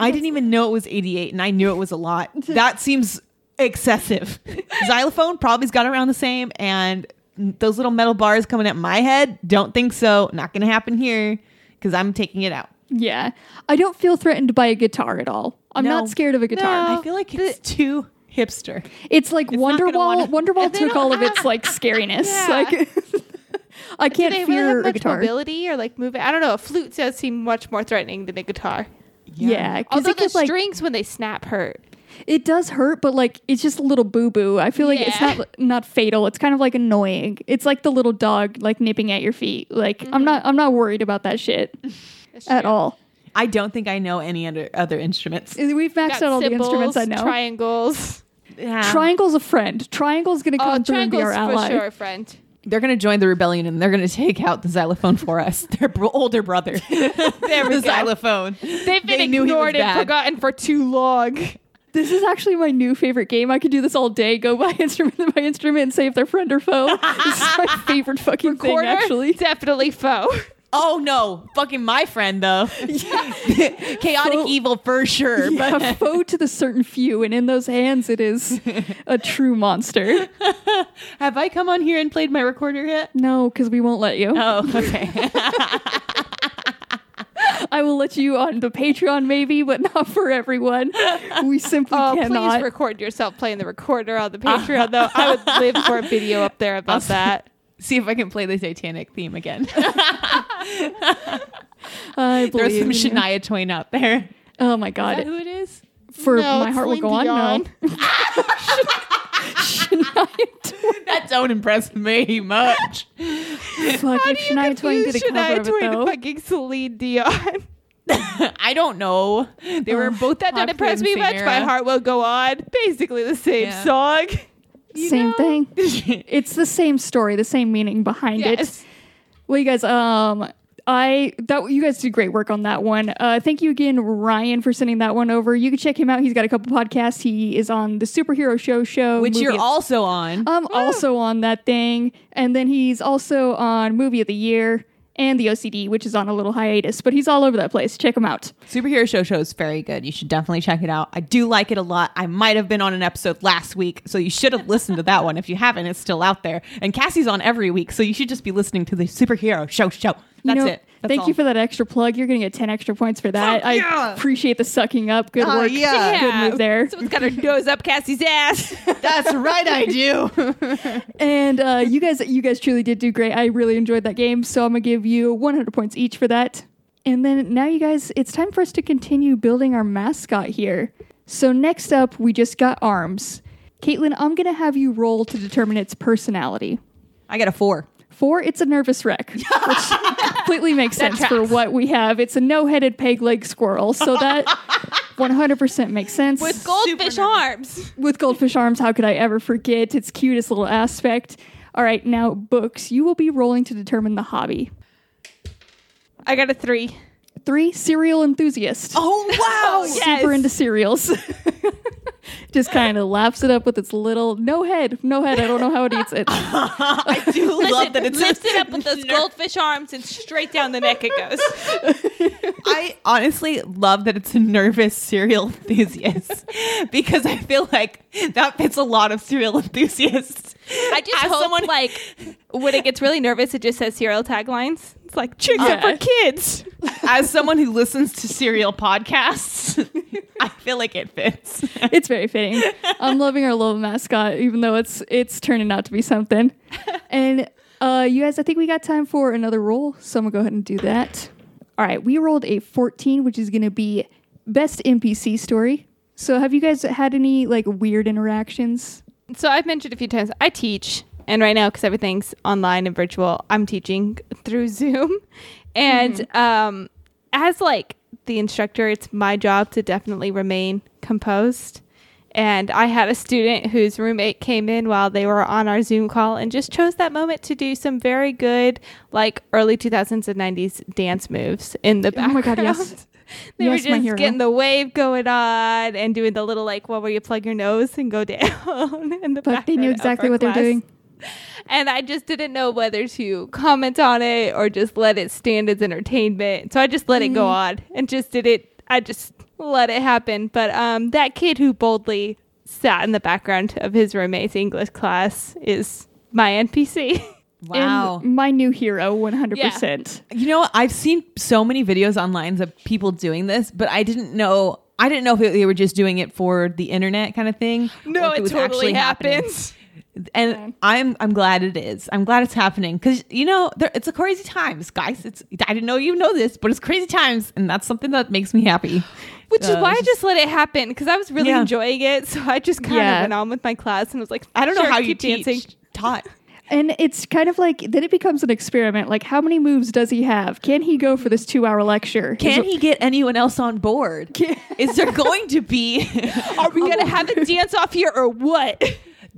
I didn't even know it was 88, and I knew it was a lot. That seems excessive. Xylophone probably's got around the same. And those little metal bars coming at my head, don't think so. Not going to happen here because I'm taking it out. Yeah. I don't feel threatened by a guitar at all. I'm not scared of a guitar. No, I feel like it's too hipster. It's like Wonderwall. Wonderwall took all of its like scariness. Yeah. Like I can't fear really a guitar. Mobility or like moving. I don't know. A flute does seem much more threatening than a guitar. Yeah. Although the strings when they snap hurt. It does hurt, but like it's just a little boo-boo. I feel like it's not fatal. It's kind of like annoying. It's like the little dog like nipping at your feet. Like I'm not worried about that shit at all. I don't think I know any other instruments. We've maxed out all the instruments I know. Triangles. Yeah. Triangle's a friend. Triangle's going to come through and be our ally. For sure, a friend. They're going to join the rebellion and they're going to take out the xylophone for us. Their older brother. The xylophone. They've been ignored and forgotten for too long. This is actually my new favorite game. I could do this all day. Go by instrument and say if they're friend or foe. This is my favorite fucking thing, actually. Definitely foe. Oh, no. Fucking my friend, though. Yeah. Chaotic evil for sure. Yeah, but a foe to the certain few, and in those hands, it is a true monster. Have I come on here and played my recorder yet? No, because we won't let you. Oh, okay. I will let you on the Patreon, maybe, but not for everyone. We simply cannot. Please record yourself playing the recorder on the Patreon, though. I would live for a video up there about that. See if I can play the Titanic theme again. I believe there's some Shania Twain out there. Oh my God. Is that who it is? For no, My Heart Celine Will Go Dion. On? No. Shania Twain. That don't impress me much. Fuck, how if do you Shania Twain did a cover of it, though. Fucking Celine Dion. I don't know. They were both that don't impress me much. Era. My Heart Will Go On. Basically the same song. You same know? Thing. It's the same story, the same meaning behind it. Well, you guys, you guys did great work on that one. Thank you again, Ryan, for sending that one over. You can check him out. He's got a couple podcasts. He is on the Superhero Show, which you're also on. I'm also on that thing, and then he's also on Movie of the Year and the OCD, which is on a little hiatus, but he's all over that place. Check him out. Superhero Show is very good. You should definitely check it out. I do like it a lot. I might have been on an episode last week, so you should have listened to that one. If you haven't, it's still out there. And Cassie's on every week, so you should just be listening to the Superhero Show. That's it. That's thank all. You for that extra plug. You're going to get 10 extra points for that. Oh, yeah. I appreciate the sucking up. Good work. Yeah. Good move there. Someone's got her nose up Cassie's ass. That's right, I do. And you guys truly did do great. I really enjoyed that game, so I'm going to give you 100 points each for that. And then now, you guys, it's time for us to continue building our mascot here. So next up, we just got arms. Caitlin, I'm going to have you roll to determine its personality. I got a 4. 4, it's a nervous wreck, which completely makes sense for what we have. It's a no-headed peg-leg squirrel, so that 100% makes sense. With goldfish arms. With goldfish arms, how could I ever forget its cutest little aspect? All right, now, Books, you will be rolling to determine the hobby. I got a 3. 3, cereal enthusiast. Oh, wow! Super into cereals. Just kind of laps it up with its little no head. I don't know how it eats it. I do love that it lifts it up with those goldfish arms and straight down the neck it goes. I honestly love that it's a nervous cereal enthusiast because I feel like that fits a lot of cereal enthusiasts. I just hope someone like when it gets really nervous, it just says cereal taglines. It's like chicks are for kids. As someone who listens to cereal podcasts, I feel like it fits. It's very fitting. I'm loving our little mascot, even though it's turning out to be something. And you guys, I think we got time for another roll, so I'm gonna go ahead and do that. All right, we rolled a 14, which is gonna be best NPC story. So have you guys had any like weird interactions? So I've mentioned a few times I teach. And right now, because everything's online and virtual, I'm teaching through Zoom. And as like the instructor, it's my job to definitely remain composed. And I had a student whose roommate came in while they were on our Zoom call and just chose that moment to do some very good, like early 2000s and 90s dance moves in the background. Oh my God, yes. They were just getting the wave going on and doing the little like, well, where you plug your nose and go down in the background. But they knew exactly what they were doing. And I just didn't know whether to comment on it or just let it stand as entertainment. So I just let it go on and just did it. I just let it happen. But that kid who boldly sat in the background of his roommate's English class is my NPC. Wow. And my new hero, 100%. Yeah. You know, I've seen so many videos online of people doing this, but I didn't know if they were just doing it for the internet kind of thing. No, it totally happens. And okay. I'm glad it is. I'm glad it's happening because, you know, it's a crazy times, guys. I didn't know you know this, but it's crazy times. And that's something that makes me happy. Which is why I just let it happen because I was really enjoying it. So I just kind of went on with my class and was like, I don't know how you taught. And it's kind of like, then it becomes an experiment. Like, how many moves does he have? Can he go for this 2-hour lecture? Can he get anyone else on board? Is there going to be, are we going to have a dance off here or what?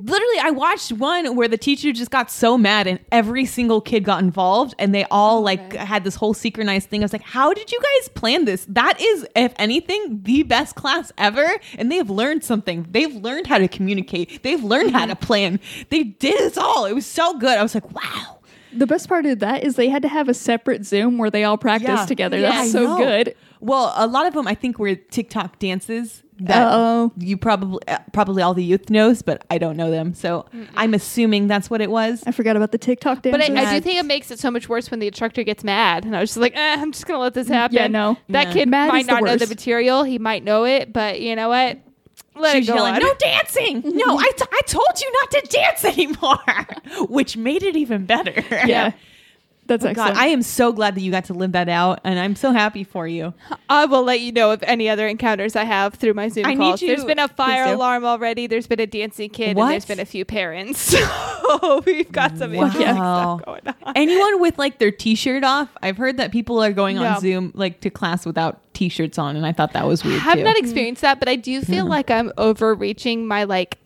Literally, I watched one where the teacher just got so mad and every single kid got involved and they all had this whole synchronized thing. I was like, how did you guys plan this? That is, if anything, the best class ever. And they've learned something. They've learned how to communicate. They've learned how to plan. They did this all. It was so good. I was like, wow. The best part of that is they had to have a separate Zoom where they all practiced together. Yeah, that's so good. Well, a lot of them, I think, were TikTok dances that you probably all the youth knows, but I don't know them. So I'm assuming that's what it was. I forgot about the TikTok dances. But I do think it makes it so much worse when the instructor gets mad. And I was just like, I'm just going to let this happen. Yeah, no. That kid mad might not know the material. He might know it, but you know what? She's yelling, no dancing. No, I told you not to dance anymore, which made it even better. Yeah. That's excellent. God, I am so glad that you got to live that out, and I'm so happy for you. I will let you know of any other encounters I have through my Zoom calls. There's been a fire alarm already. There's been a dancing kid, and there's been a few parents. So we've got some interesting stuff going on. Anyone with like their T-shirt off? I've heard that people are going on Zoom like to class without T-shirts on, and I thought that was weird. I have not experienced that, but I do feel like I'm overreaching my like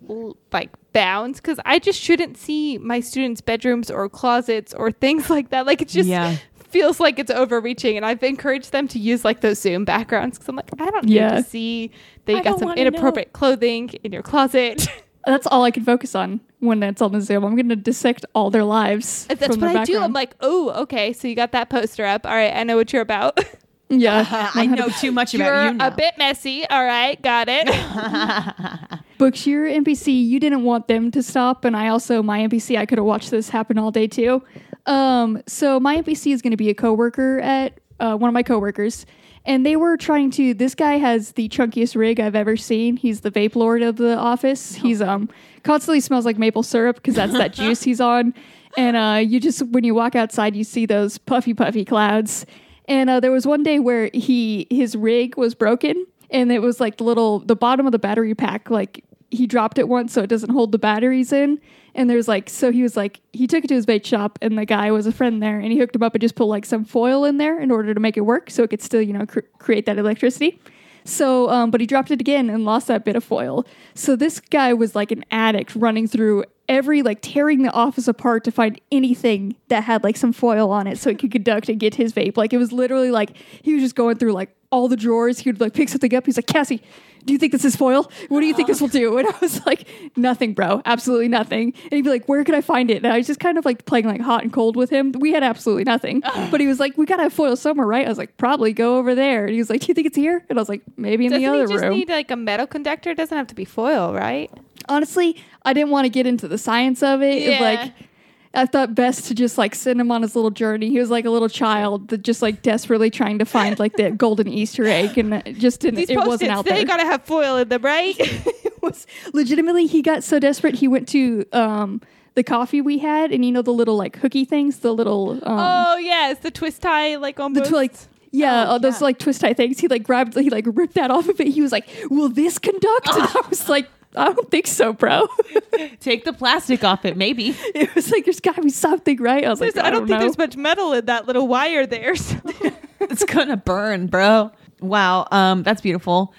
bounds because I just shouldn't see my students' bedrooms or closets or things like that. Like it just feels like it's overreaching, and I've encouraged them to use like those Zoom backgrounds because I'm like, I don't need to see that you got some inappropriate clothing in your closet. That's all I can focus on when that's on the Zoom. I'm going to dissect all their lives. If that's what I do. I'm like, oh, okay, so you got that poster up. All right, I know what you're about. Yeah, I know too much about you now. You're a bit messy. All right, got it. Books, your NPC, you didn't want them to stop. And I also, my NPC, I could have watched this happen all day too. So my NPC is going to be a coworker at one of my coworkers. And they were trying to, this guy has the chunkiest rig I've ever seen. He's the vape lord of the office. He's constantly smells like maple syrup because that's that juice he's on. And you just, when you walk outside, you see those puffy clouds. And there was one day where his rig was broken, and it was like the bottom of the battery pack, like he dropped it once so it doesn't hold the batteries in. And there's like, so he was like, he took it to his bait shop, and the guy was a friend there, and he hooked him up and just put like some foil in there in order to make it work so it could still, you know, create that electricity. So, but he dropped it again and lost that bit of foil. So this guy was like an addict running through tearing the office apart to find anything that had like some foil on it so he could conduct and get his vape. Like it was literally like, he was just going through like all the drawers. He would like pick something up. He's like, Cassie, do you think this is foil? What do you think this will do? And I was like, nothing, bro. Absolutely nothing. And he'd be like, where can I find it? And I was just kind of like playing like hot and cold with him. We had absolutely nothing. But he was like, we got to have foil somewhere, right? I was like, probably go over there. And he was like, do you think it's here? And I was like, maybe in the other room. Doesn't he just need like a metal conductor? It doesn't have to be foil, right? Honestly, I didn't want to get into the science of it. Yeah. Like, I thought best to just like send him on his little journey. He was like a little child that just like desperately trying to find like the golden Easter egg, and just didn't. These it wasn't out there. They gotta have foil in them, right? It was legitimately. He got so desperate. He went to the coffee we had, and you know the little like hooky things, the little. It's the twist tie like almost. Those like twist tie things. He like grabbed. He like ripped that off of it. He was like, "Will this conduct?" And I was like, I don't think so, bro. Take the plastic off it, maybe. It was like, there's got to be something, right? I was like, I don't think there's much metal in that little wire there. So. It's going to burn, bro. Wow. That's beautiful.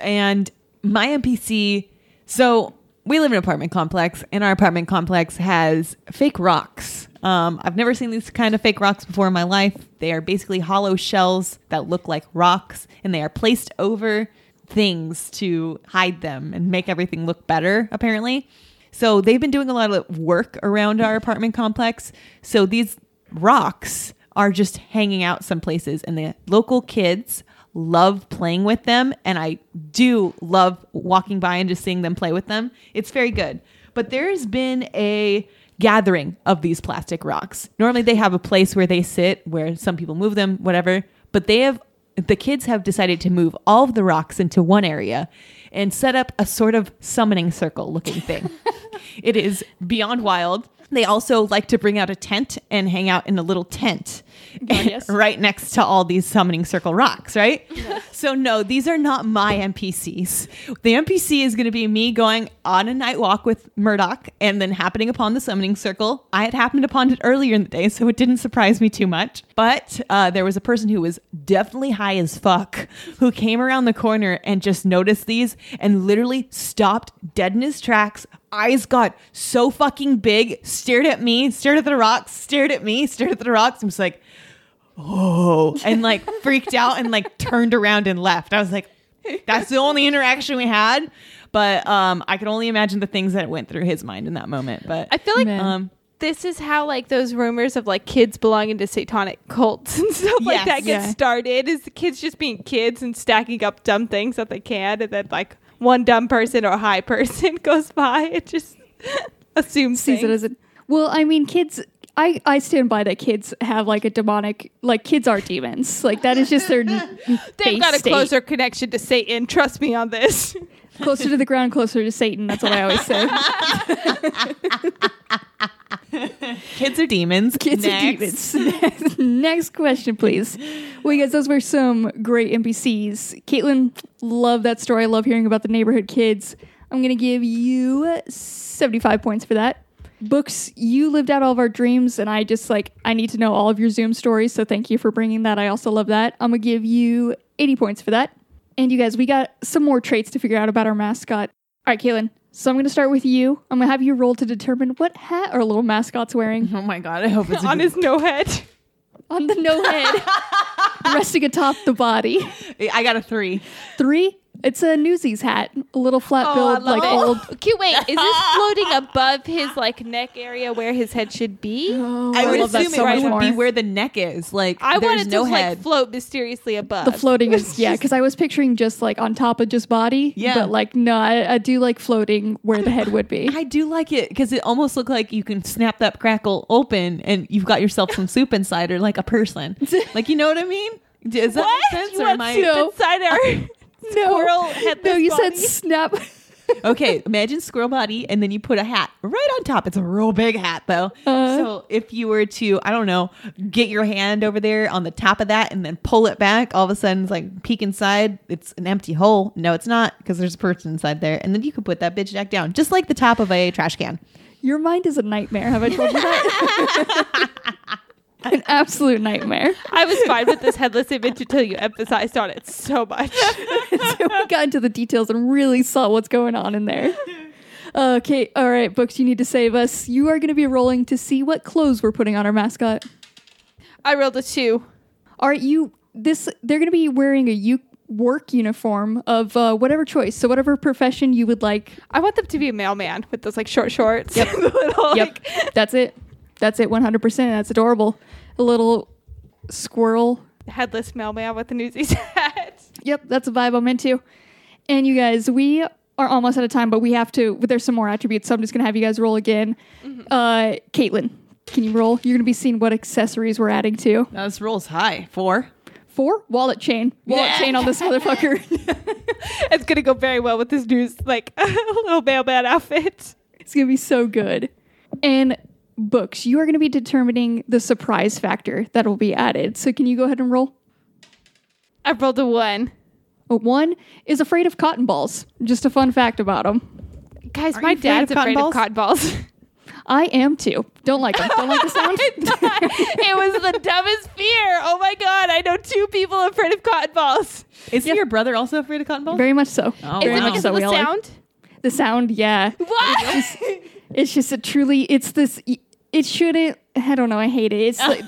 And my NPC. So we live in an apartment complex, and our apartment complex has fake rocks. I've never seen these kind of fake rocks before in my life. They are basically hollow shells that look like rocks, and they are placed over things to hide them and make everything look better, apparently. So they've been doing a lot of work around our apartment complex. So these rocks are just hanging out some places, and the local kids love playing with them. And I do love walking by and just seeing them play with them. It's very good. But there's been a gathering of these plastic rocks. Normally they have a place where they sit, where some people move them, whatever, but they have the kids have decided to move all of the rocks into one area and set up a sort of summoning circle looking thing. It is beyond wild. They also like to bring out a tent and hang out in a little tent right next to all these summoning circle rocks, right? Yeah. So no, these are not my NPCs. The NPC is going to be me going on a night walk with Murdoch and then happening upon the summoning circle. I had happened upon it earlier in the day, so it didn't surprise me too much. But there was a person who was definitely high as fuck who came around the corner and just noticed these and literally stopped dead in his tracks. Eyes got so fucking big, stared at me, stared at the rocks, stared at me, stared at the rocks. I'm just like, oh, and like freaked out and like turned around and left. I was like, that's the only interaction we had. But I could only imagine the things that went through his mind in that moment. But I feel like this is how like those rumors of like kids belonging to satanic cults and stuff like that get started, is the kids just being kids and stacking up dumb things that they can, and then like one dumb person or high person goes by and just assumes it as a... Well, I mean, kids... I stand by that kids have like a demonic... Like, kids are demons. Like, that is just their They've got a closer connection to Satan. Trust me on this. Closer to the ground, closer to Satan. That's what I always say. Kids are demons. Kids are demons. Next question, please. Well, you guys, those were some great NPCs. Caitlin, love that story. I love hearing about the neighborhood kids. I'm going to give you 75 points for that. Books, you lived out all of our dreams, and I just like, I need to know all of your Zoom stories, so thank you for bringing that. I also love that. I'm gonna give you 80 points for that. And you guys, we got some more traits to figure out about our mascot. All right, Caitlin, so I'm gonna start with you. I'm gonna have you roll to determine what hat our little mascot's wearing. Oh my god, I hope it's on his no head. On the no head. Resting atop the body. I got a 3. It's a Newsies hat, a little flat billed, like old. Cute. Wait, is this floating above his like neck area where his head should be? Oh, I would assume would be where the neck is. Like, I wanted to like float mysteriously above. The floating is because I was picturing just like on top of just body. Yeah, but like no, I do like floating where the head would be. I do like it because it almost looked like you can snap that crackle open and you've got yourself some soup inside, or like a person. Like, you know what I mean? Does that make sense? Or am I soup insider? No, you said snap. Okay, imagine squirrel body, and then you put a hat right on top. It's a real big hat, though. So if you were to, I don't know, get your hand over there on the top of that and then pull it back, all of a sudden it's like peek inside. It's an empty hole. No, it's not, because there's a person inside there. And then you could put that bitch back down, just like the top of a trash can. Your mind is a nightmare. Have I told you that? An absolute nightmare. I was fine with this headless image until you emphasized on it so much. So we got into the details and really saw what's going on in there. Okay, all right, Books, you need to save us. You are going to be rolling to see what clothes we're putting on our mascot. I rolled a 2. All right, they're going to be wearing a work uniform of whatever choice, so whatever profession you would like. I want them to be a mailman with those like short shorts. Yep, that's it. That's it, 100%. That's adorable. A little squirrel. Headless mailman with the Newsies hat. Yep, that's a vibe I'm into. And you guys, we are almost out of time, but we have to... There's some more attributes, so I'm just going to have you guys roll again. Mm-hmm. Caitlin, can you roll? You're going to be seeing what accessories we're adding to. Now this roll's high. 4? Wallet chain. Wallet chain on this motherfucker. It's going to go very well with this news, like, little mailman outfit. It's going to be so good. And... Books, you are going to be determining the surprise factor that will be added. So can you go ahead and roll? I rolled a 1. A 1 is afraid of cotton balls. Just a fun fact about them. Guys, my dad's afraid of cotton balls. I am too. Don't like them. Don't like the sound. It was the dumbest fear. Oh my God. I know 2 people afraid of cotton balls. Is your brother also afraid of cotton balls? Very much so. Oh, is it because of the sound? The sound, yeah. What? It's just a truly... It's this... It shouldn't... I don't know. I hate it. It's like...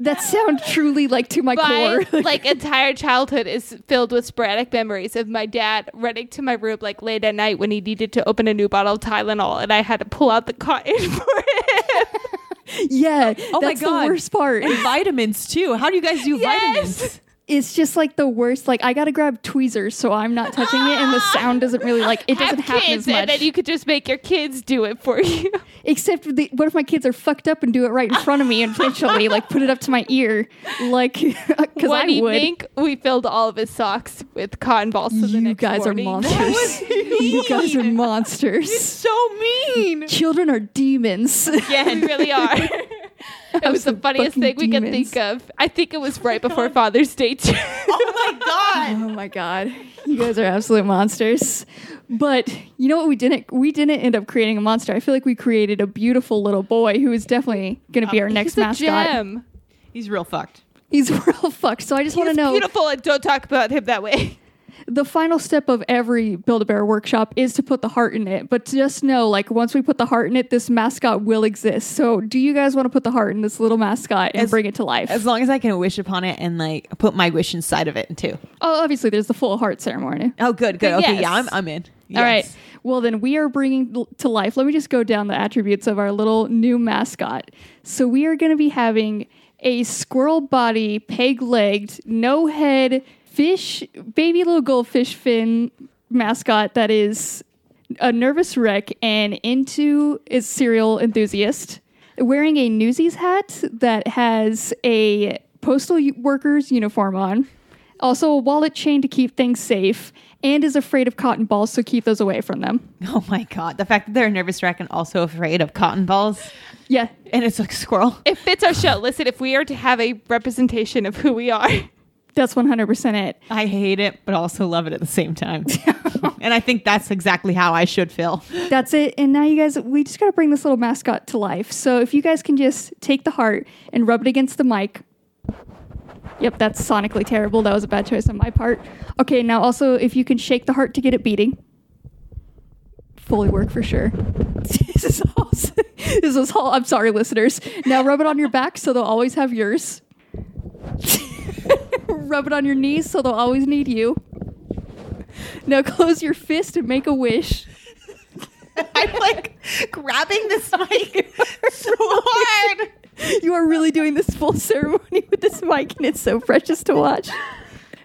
That sound truly, like, to my core. Like, entire childhood is filled with sporadic memories of my dad running to my room, like, late at night when he needed to open a new bottle of Tylenol, and I had to pull out the cotton for him. Yeah. Oh, my God. That's the worst part. And vitamins, too. How do you guys do vitamins? it's just like the worst. Like, I gotta grab tweezers, so I'm not touching it, and the sound doesn't really like it. Doesn't happen as much. And then you could just make your kids do it for you. Except, what if my kids are fucked up and do it right in front of me and intentionally, like put it up to my ear, like because I do you would. Think we filled all of his socks with cotton balls. So you guys morning. Are monsters. You guys are monsters. It's so mean. Children are demons. Yeah, they really are. It was the funniest thing we could think of. I think it was right before Father's Day too. Oh my god! Oh my god! You guys are absolute monsters. But you know what? We didn't end up creating a monster. I feel like we created a beautiful little boy who is definitely going to be our next mascot. Gem. He's real fucked. He's real fucked. So I just want to know. He's beautiful, and don't talk about him that way. The final step of every Build-A-Bear workshop is to put the heart in it. But just know, like, once we put the heart in it, this mascot will exist. So do you guys want to put the heart in this little mascot and bring it to life? As long as I can wish upon it and, like, put my wish inside of it, too. Oh, obviously, there's the full heart ceremony. Oh, good, good. Okay, yes. Yeah, I'm in. Yes. All right. Well, then we are bringing to life. Let me just go down the attributes of our little new mascot. So we are going to be having a squirrel body, peg-legged, no head, fish, baby little goldfish fin mascot that is a nervous wreck and is serial enthusiast, wearing a Newsies hat that has a postal worker's uniform on, also a wallet chain to keep things safe, and is afraid of cotton balls, so keep those away from them. Oh my god, the fact that they're a nervous wreck and also afraid of cotton balls. Yeah. And it's like squirrel. It fits our show. Listen, if we are to have a representation of who we are, that's 100% it. I hate it, but also love it at the same time. And I think that's exactly how I should feel. That's it. And now you guys, we just got to bring this little mascot to life. So if you guys can just take the heart and rub it against the mic. Yep, that's sonically terrible. That was a bad choice on my part. Okay, now also, if you can shake the heart to get it beating. Fully work for sure. This is all. I'm sorry, listeners. Now rub it on your back so they'll always have yours. Rub it on your knees so they'll always need you. Now close your fist and make a wish. I'm like grabbing this mic so hard. You are really doing this full ceremony with this mic, and it's so precious to watch.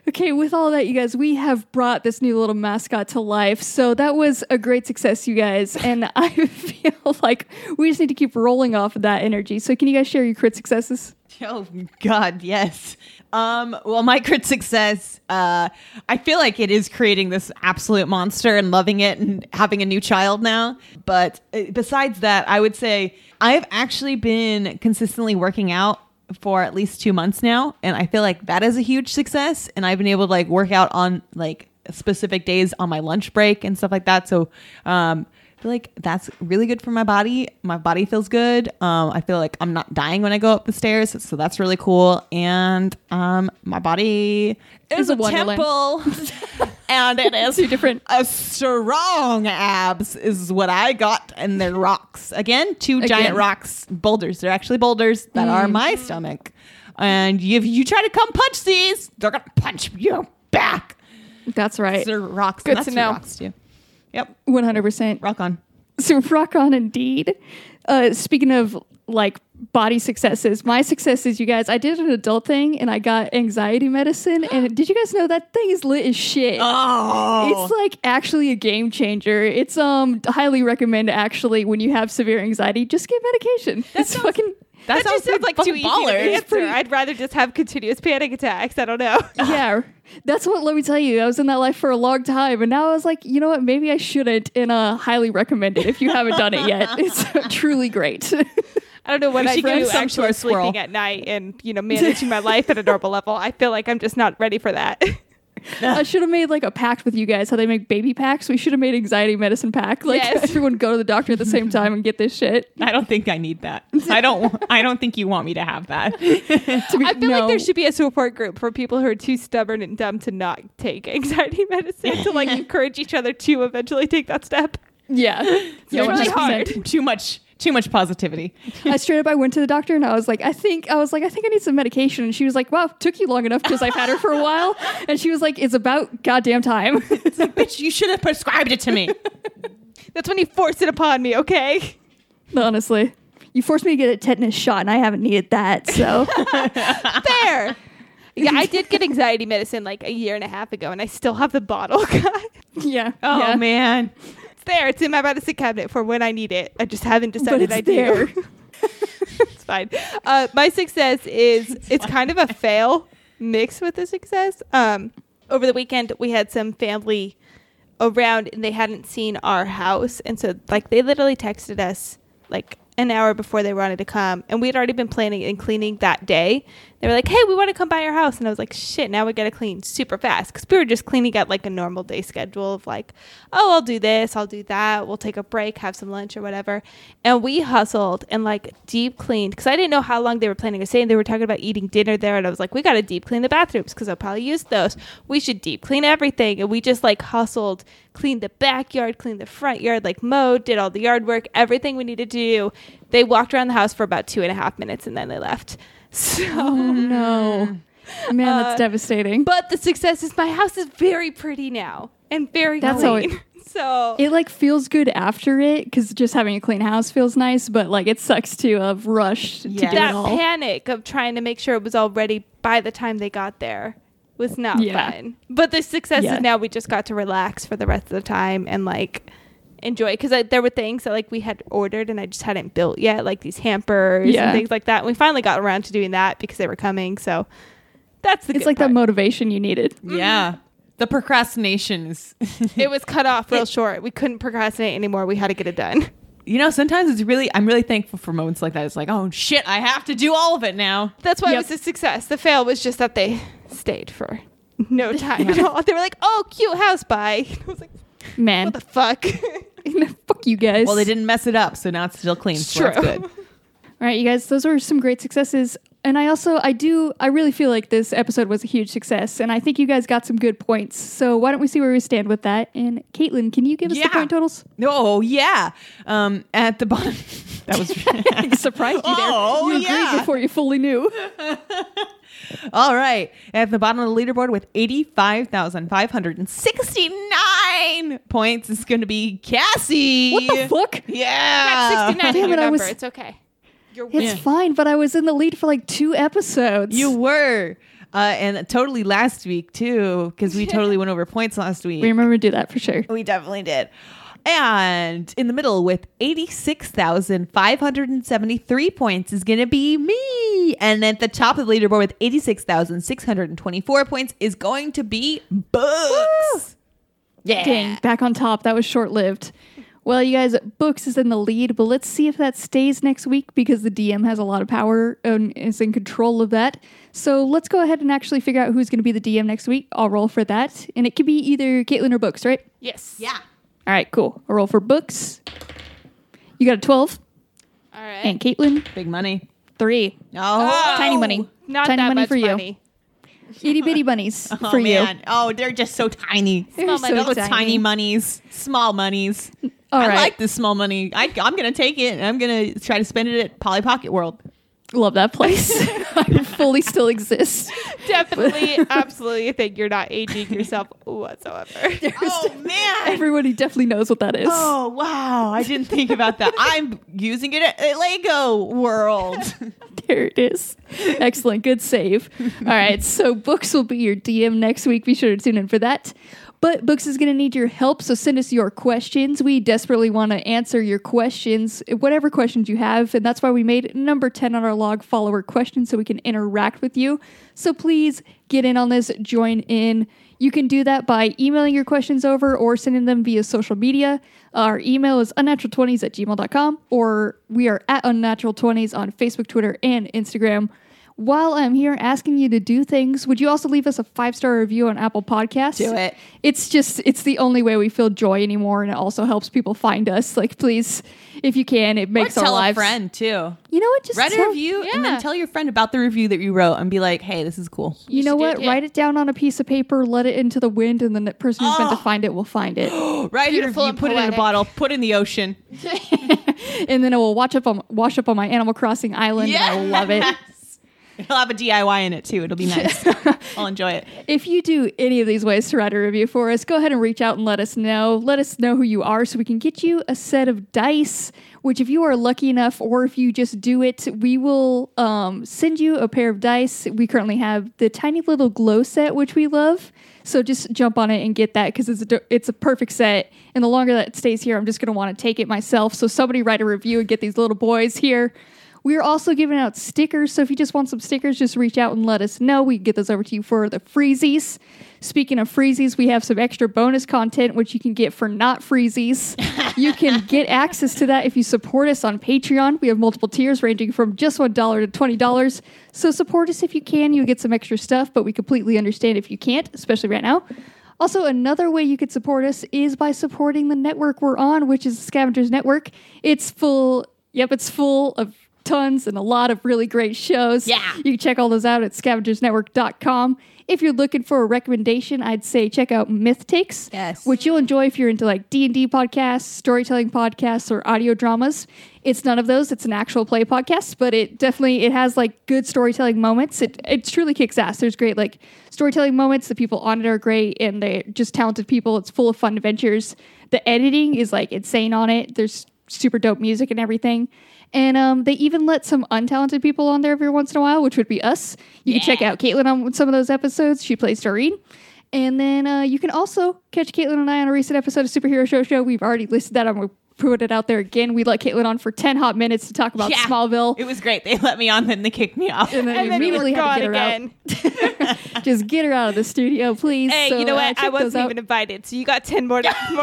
Okay, with all that, you guys, we have brought this new little mascot to life. So that was a great success, you guys. And I feel like we just need to keep rolling off of that energy. So can you guys share your crit successes? Oh, God, yes. Well, my crit success, I feel like it is creating this absolute monster and loving it and having a new child now. But besides that, I would say I've actually been consistently working out for at least 2 months now, and I feel like that is a huge success. And I've been able to like work out on like specific days on my lunch break and stuff like that. So I feel like that's really good for my body. My body feels good. I feel like I'm not dying when I go up the stairs, so that's really cool. And my body is a temple. And it is different. A strong abs is what I got. And they're rocks. Again, giant rocks, boulders. They're actually boulders that are my stomach. And if you try to come punch these, they're going to punch you back. That's right. They're rocks. Good to know. Rocks too. Yep. 100%. Rock on. So rock on indeed. Speaking of like body successes, my successes, you guys, I did an adult thing and I got anxiety medicine. And did you guys know that thing is lit as shit? Oh, it's like actually a game changer. It's highly recommend actually when you have severe anxiety, just get medication. That just sounds like too easy to answer. I'd rather just have continuous panic attacks. I don't know. Yeah. That's what, let me tell you, I was in that life for a long time. And now I was like, you know what? Maybe I shouldn't. And highly recommend it if you haven't done it yet. It's truly great. I don't know what I do actually sleeping at night and, you know, managing my life at a normal level. I feel like I'm just not ready for that. I should have made like a pact with you guys, how they make baby packs. We should have made anxiety medicine pack. Like Everyone go to the doctor at the same time and get this shit. I don't think I need that. I don't think you want me to have that. I feel like there should be a support group for people who are too stubborn and dumb to not take anxiety medicine to like encourage each other to eventually take that step. Yeah. It's really hard. Too much positivity. I went to the doctor and I was like, I think I need some medication. And she was like, wow, took you long enough because I've had her for a while. And she was like, it's about goddamn time. It's like, bitch, you should have prescribed it to me. That's when you force it upon me, okay? Honestly. You forced me to get a tetanus shot and I haven't needed that, so. Fair. Yeah, I did get anxiety medicine like a year and a half ago, and I still have the bottle. Yeah. Oh, yeah. Man. It's there. It's in my medicine cabinet for when I need it. I just haven't decided I do. It's fine. My success is it's kind of a fail mixed with a success. Over the weekend, we had some family around, and they hadn't seen our house. And so, like, they literally texted us, like, an hour before they wanted to come, and we had already been planning and cleaning that day. They were like, hey, we want to come by your house. And I was like, shit, now we gotta clean super fast, because we were just cleaning out like a normal day schedule of like, oh, I'll do this, I'll do that, we'll take a break, have some lunch or whatever. And we hustled and like deep cleaned, because I didn't know how long they were planning to stay, and they were talking about eating dinner there, and I was like, we gotta deep clean the bathrooms because I'll probably use those, we should deep clean everything. And we just like hustled, cleaned the backyard, cleaned the front yard, like mowed, did all the yard work, everything we needed to do. They walked around the house for about 2.5 minutes, and then they left. So oh, no. Man, that's devastating. But the success is my house is very pretty now and very clean. So it like feels good after it, because just having a clean house feels nice, but like it sucks to have rushed to do that it all. Panic of trying to make sure it was all ready by the time they got there was not fun. But the success is now we just got to relax for the rest of the time and like enjoy, because there were things that like we had ordered and I just hadn't built yet, like these hampers and things like that. And we finally got around to doing that because they were coming. So that's the it's good like part. That motivation you needed. Yeah, the procrastination is it was cut off real short. We couldn't procrastinate anymore. We had to get it done. You know, sometimes it's really, I'm really thankful for moments like that. It's like, oh shit, I have to do all of it now. That's why it was a success. The fail was just that they stayed for no time at all. They were like, oh, cute house, bye. I was like, man, what the fuck? Fuck you guys. Well, they didn't mess it up, so now it's still clean. It's true. So that's good. All right, you guys, those were some great successes. And I really feel like this episode was a huge success, and I think you guys got some good points. So why don't we see where we stand with that? And Caitlin, can you give us the point totals? Oh, yeah. At the bottom. That was surprised you there. Oh, you agreed before you fully knew. All right. At the bottom of the leaderboard with 85,569 points is going to be Cassie. What the fuck? Yeah. 69. Damn it, it's okay. It's fine, but I was in the lead for like 2 episodes. You were. And totally last week, too, because we totally went over points last week. We remember to do that for sure. We definitely did. And in the middle with 86,573 points is going to be me. And at the top of the leaderboard with 86,624 points is going to be Books. Woo! Yeah. Dang, back on top. That was short-lived. Well, you guys, Books is in the lead, but let's see if that stays next week, because the DM has a lot of power and is in control of that. So let's go ahead and actually figure out who's going to be the DM next week. I'll roll for that. And it could be either Caitlin or Books, right? Yes. Yeah. All right, cool. I'll roll for Books. You got a 12. All right. And Caitlin. Big money. 3. Oh. Tiny money. Not tiny that money much for money. You. Itty bitty bunnies for man. You. Oh, they're just so tiny. Small money. So tiny monies. Small monies. All I like this small money. I'm going to take it, and I'm going to try to spend it at Polly Pocket World. Love that place. I fully still exist. Definitely, absolutely think you're not aging yourself whatsoever. Oh, man. Everybody definitely knows what that is. Oh, wow. I didn't think about that. I'm using it at Lego World. There it is. Excellent. Good save. All right. So Books will be your DM next week. Be sure to tune in for that. But Books is going to need your help, so send us your questions. We desperately want to answer your questions, whatever questions you have, and that's why we made number 10 on our log follower question, so we can interact with you. So please get in on this, join in. You can do that by emailing your questions over or sending them via social media. Our email is unnatural20s@gmail.com, or we are at unnatural20s on Facebook, Twitter, and Instagram. While I'm here asking you to do things, would you also leave us a 5-star review on Apple Podcasts? Do it. It's the only way we feel joy anymore, and it also helps people find us. Like, please, if you can, it makes our lives. Or tell a friend, too. You know what? Just write a review and then tell your friend about the review that you wrote and be like, hey, this is cool. You know what? Write it down on a piece of paper, let it into the wind, and then the person who's meant to find it will find it. Write a review, put it in a bottle, put it in the ocean. And then it will wash up on my Animal Crossing island, and I will love it. It'll have a DIY in it too. It'll be nice. I'll enjoy it. If you do any of these ways to write a review for us, go ahead and reach out and let us know. Let us know who you are so we can get you a set of dice, which if you are lucky enough or if you just do it, we will send you a pair of dice. We currently have the tiny little glow set, which we love. So just jump on it and get that because it's a perfect set. And the longer that it stays here, I'm just going to want to take it myself. So somebody write a review and get these little boys here. We're also giving out stickers, so if you just want some stickers, just reach out and let us know. We can get those over to you for the freezies. Speaking of freezies, we have some extra bonus content, which you can get for not freezies. You can get access to that if you support us on Patreon. We have multiple tiers ranging from just $1 to $20. So support us if you can. You'll get some extra stuff, but we completely understand if you can't, especially right now. Also, another way you could support us is by supporting the network we're on, which is the Scavengers Network. It's full of tons and a lot of really great shows. Yeah. You can check all those out at scavengersnetwork.com. If you're looking for a recommendation, I'd say check out Myth Takes, which you'll enjoy if you're into like D&D podcasts, storytelling podcasts, or audio dramas. It's none of those. It's an actual play podcast, but it has like good storytelling moments. It truly kicks ass. There's great like storytelling moments. The people on it are great and they're just talented people. It's full of fun adventures. The editing is like insane on it. There's super dope music and everything. And they even let some untalented people on there every once in a while, which would be us. You can check out Caitlin on some of those episodes. She plays Doreen. And then you can also catch Caitlin and I on a recent episode of Superhero Show Show. We've already listed that. I'm going to put it out there again. We let Caitlin on for 10 hot minutes to talk about Smallville. It was great. They let me on, then they kicked me off. And then immediately had to get her out. Just get her out of the studio, please. Hey, so, you know what? I wasn't even invited, so you got 10 more than me.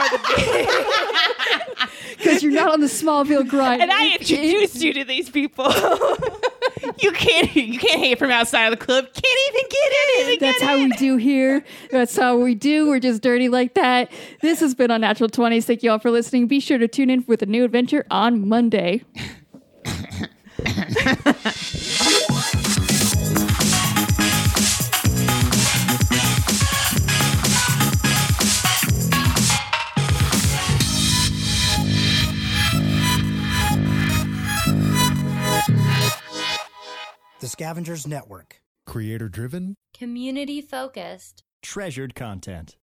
Because you're not on the Smallville grind. And I introduced you to these people. You can't hate from outside of the club. Can't even get in. That's how we do here. That's how we do. We're just dirty like that. This has been Unnatural 20s. Thank you all for listening. Be sure to tune in with a new adventure on Monday. The Scavengers Network. Creator-driven. Community-focused. Treasured content.